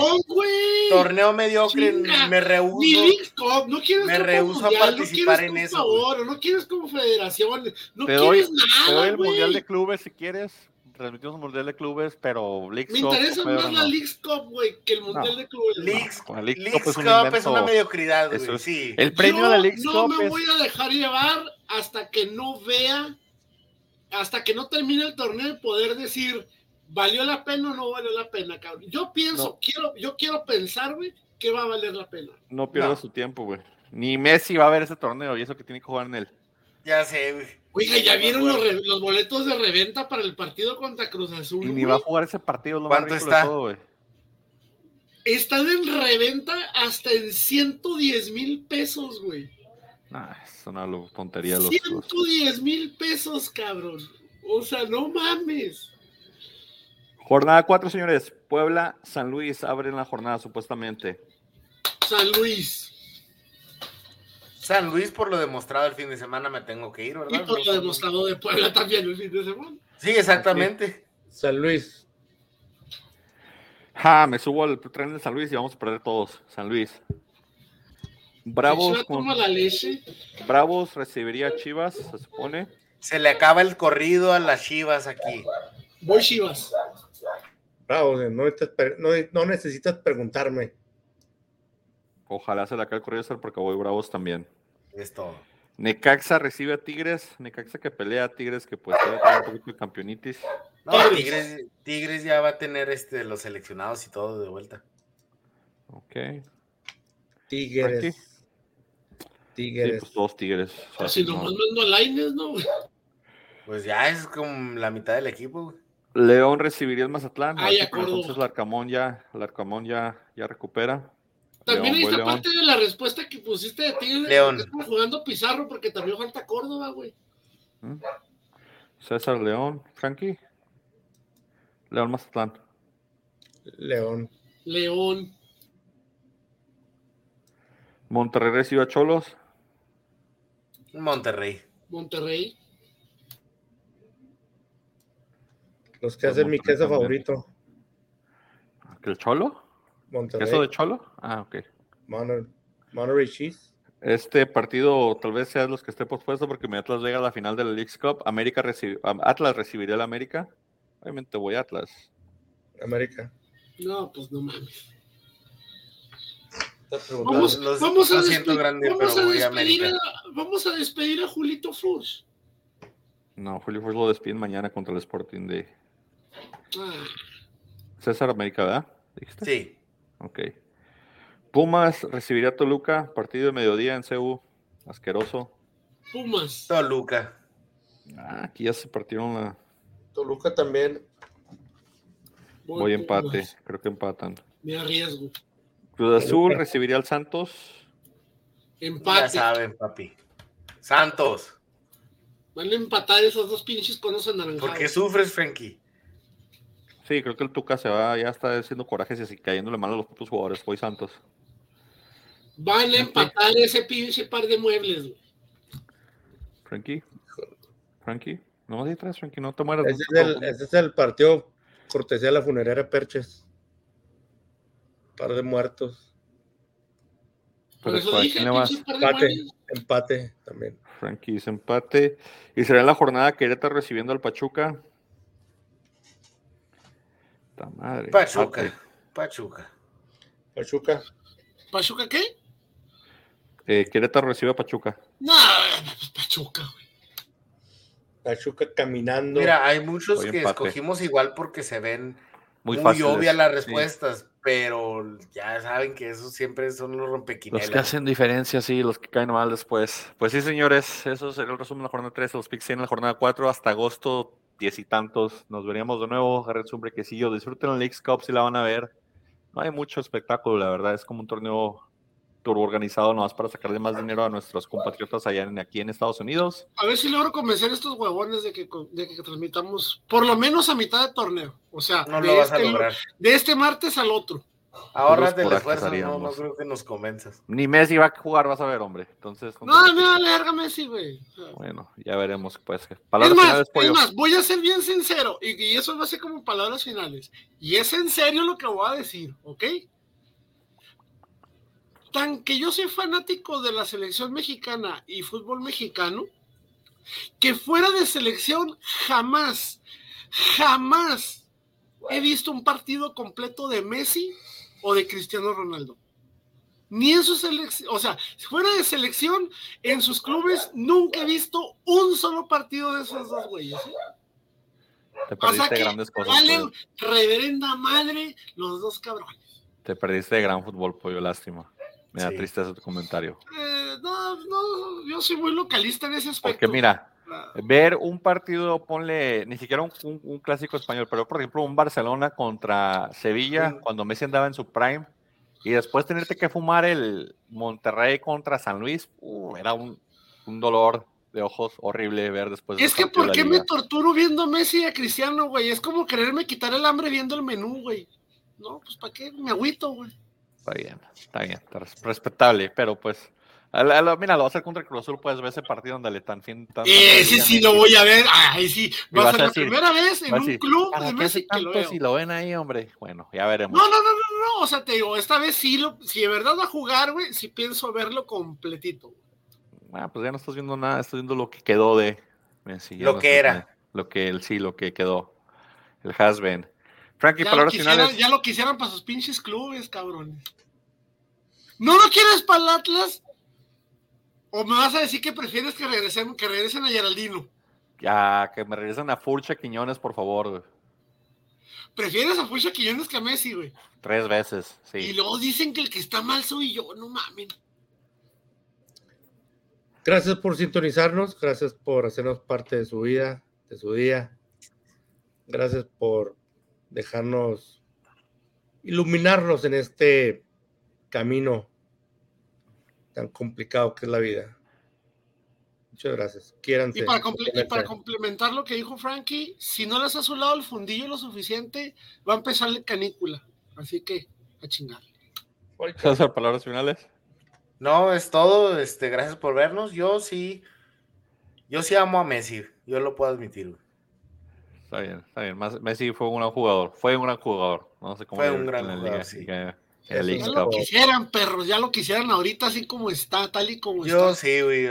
Torneo mediocre, me rehuso. Ni League Cup, no quieres me rehuso mundial, a participar no en eso. Favor, no quieres como federaciones, no te quieres doy, nada. Te doy el wey. Mundial de Clubes si quieres. Transmitimos el Mundial de Clubes, pero League me Cup. Me interesa más la no. League Cup, güey, que el Mundial no. de Clubes. League no, League Cup es, un invento, es una mediocridad, güey. Es, sí. El premio Yo de la League no Cup. No me es... voy a dejar llevar hasta que no vea, hasta que no termine el torneo y poder decir. ¿Valió la pena o no valió la pena, cabrón? Yo pienso, no. quiero, yo quiero pensar, güey, que va a valer la pena. No pierda no. su tiempo, güey. Ni Messi va a ver ese torneo y eso que tiene que jugar en él. Ya sé, güey. Oiga, ¿ya vieron no, los, re- los boletos de reventa para el partido contra Cruz Azul, Y ni güey? va a jugar ese partido. Lo ¿Cuánto está? Todo, güey. Están en reventa hasta en ciento diez mil pesos, güey. Nah, es una tontería. Los ciento diez mil pesos, cabrón. O sea, no mames. Jornada cuatro, señores. Puebla, San Luis abren la jornada, supuestamente. San Luis. San Luis, por lo demostrado el fin de semana, me tengo que ir, ¿verdad? Y por lo demostrado de Puebla también el fin de semana. Sí, exactamente. Sí. San Luis. Ja, me subo al tren de San Luis y vamos a perder todos. San Luis. Bravos. Con... la leche. Bravos recibiría a Chivas, se supone. Se le acaba el corrido a las Chivas aquí. Voy Chivas. Bravo, no, no, no necesitas preguntarme. Ojalá se la acabe el corrido porque voy Bravos también. Es todo. Necaxa recibe a Tigres. Necaxa que pelea a Tigres, que pues va a tener un poquito de campeonitis. No, Tigres, Tigres ya va a tener este, los seleccionados y todo de vuelta. Ok. Tigres. Aquí. Tigres. Sí, pues dos Tigres. O sea, si nomás mando a Lainez, ¿no? Pues ya es como la mitad del equipo, güey. León recibiría el Mazatlán. Ay, entonces el Arcamón ya, el Arcamón ya, ya recupera. También León, esta parte León. De la respuesta que pusiste de ti, León. Estaba jugando Pizarro porque también falta Córdoba, güey. ¿Mm? César León, Frankie. León Mazatlán. León. León. Monterrey recibe a Cholos. Monterrey. Monterrey. Los que hacen mi queso favorito. ¿El Cholo? Monterrey. ¿Queso de Cholo? Ah, ok. Monterrey, Monterrey Cheese. Este partido tal vez sea de los que esté pospuesto porque mi Atlas llega a la final de la Leagues Cup. América recibe, Atlas recibiría al América. Obviamente voy a Atlas. América. No, pues no mames. Vamos, los, vamos, a despe- grande, vamos, a despedir a, vamos a despedir a Julito Furs. No, Julio Furs lo despiden mañana contra el Sporting de ah. César América, ¿verdad? ¿Dijiste? Sí. Ok. Pumas recibiría a Toluca, partido de mediodía en C U. Asqueroso. Pumas. Toluca. Ah, aquí ya se partieron la... Toluca también. Voy, Voy empate, Pumas. Creo que empatan. Me arriesgo. Cruz Azul recibiría al Santos. Empate. Ya saben, papi. Santos. Van a empatar esos dos pinches conos anaranjados. ¿Por qué sufres, Frankie? Sí, creo que el Tuca se va, ya está haciendo corajes y así cayéndole mal a los propios jugadores. Voy Santos. Van a empatar ese pinche par de muebles, güey. Frankie. Frankie. No más detrás, Frankie, no te mueras. Ese es el, ese es el partido cortesía de la funeraria Perches. Par de muertos. Por eso Pero dije, empate, empate también. Frankie dice empate. Y será en la jornada Querétaro recibiendo al Pachuca. Ta madre. Pachuca. Empate. Pachuca. Pachuca. ¿Pachuca qué? Eh, Querétaro recibe a Pachuca. No, Pachuca, güey. Pachuca caminando. Mira, hay muchos Hoy que empate. Escogimos igual porque se ven muy, muy obvias las respuestas. Sí. Pero ya saben que esos siempre son los rompequinelas. Los que hacen diferencia, sí, los que caen mal después. Pues sí, señores, eso sería el resumen de la jornada tres, los picks en la jornada cuatro, hasta agosto diez y tantos. Nos veríamos de nuevo, agarren su brequecillo, disfruten la Leagues Cup si la van a ver. No hay mucho espectáculo, la verdad, es como un torneo turbo organizado nomás para sacarle más dinero a nuestros compatriotas allá en, aquí en Estados Unidos. A ver si logro convencer a estos huevones de que, de que transmitamos por lo menos a mitad de torneo. O sea, no lo vas este, a lograr. De este martes al otro. Ahora del esfuerzo, no, no creo que nos convenzas. Ni Messi va a jugar, vas a ver, hombre. Entonces, no, no, alarga Messi, güey. Bueno, ya veremos, pues. Palabras es más, finales, es más, voy a ser bien sincero, y, y eso va a ser como palabras finales. Y es en serio lo que voy a decir, ¿ok? Tan que yo soy fanático de la selección mexicana y fútbol mexicano, que fuera de selección jamás, jamás he visto un partido completo de Messi o de Cristiano Ronaldo. Ni en su selección, o sea, fuera de selección, en sus clubes nunca he visto un solo partido de esos dos güeyes, ¿eh? Te perdiste, o sea, grandes cosas. Valen pues. Reverenda madre los dos cabrones. Te perdiste de gran fútbol, pollo, lástima. Me da sí. tristeza tu comentario. Eh, no, no, yo soy muy localista en ese aspecto. Porque mira, ver un partido, ponle, ni siquiera un, un, un clásico español, pero por ejemplo un Barcelona contra Sevilla, sí. cuando Messi andaba en su prime, y después tenerte que fumar el Monterrey contra San Luis, uh, era un, un dolor de ojos horrible ver después. Es que ¿por qué me torturo viendo a Messi y a Cristiano, güey? Es como quererme quitar el hambre viendo el menú, güey. No, pues ¿para qué? Me agüito, güey. Está bien, está bien, está respetable, pero pues, a la, a la, mira, lo vas a hacer contra el Cruz Azul, puedes ver ese partido donde le tan fin. Tan, eh, sí, sí, lo voy a ver, ay, sí, va a ser la decir, primera vez en un decir, club de México que lo veo. Si lo ven ahí, hombre, bueno, ya veremos. No, no, no, no, no, o sea, te digo, esta vez sí, lo, si de verdad va a jugar, güey, sí pienso verlo completito. Ah, pues ya no estás viendo nada, estás viendo lo que quedó de Messi. Lo no que era. Nada, lo que, el, sí, lo que quedó, el has-been. Frankie, ya, palabras lo finales. Ya lo quisieran para sus pinches clubes, cabrones. ¿No lo quieres para el Atlas? ¿O me vas a decir que prefieres que regresen, que regresen a Geraldino? Ya, que me regresen a Furcha Quiñones, por favor, güey. ¿Prefieres a Furcha Quiñones que a Messi, güey? Tres veces, sí. Y luego dicen que el que está mal soy yo, no mamen. Gracias por sintonizarnos, gracias por hacernos parte de su vida, de su día. Gracias por dejarnos iluminarnos en este camino tan complicado que es la vida. Muchas gracias. Quiéranse. Y para, compl- y para complementar lo que dijo Frankie, si no les ha azulado el fundillo lo suficiente, va a empezar la canícula. Así que, a chingarle. ¿César, palabras finales? No, es todo. Este, gracias por vernos. Yo sí, yo sí amo a Messi. Yo lo puedo admitir. Está bien, está bien. Messi fue un gran jugador. Fue un gran jugador. No sé cómo. Fue un gran jugador, liga, sí. Liga, ya lo quisieran, perros, ya lo quisieran ahorita así como está, tal y como yo está. Yo sí, güey,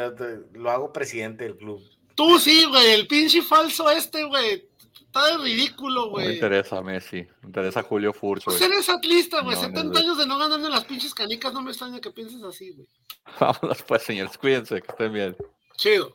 lo hago presidente del club. Tú sí, güey, el pinche falso este, güey, está de ridículo, güey. No me interesa Messi, me interesa Julio Furch, güey. Pues eres atlista, güey, no, setenta no, años de no ganarle las pinches canicas, no me extraña que pienses así, güey. Vámonos pues, señores, cuídense, que estén bien. Chido.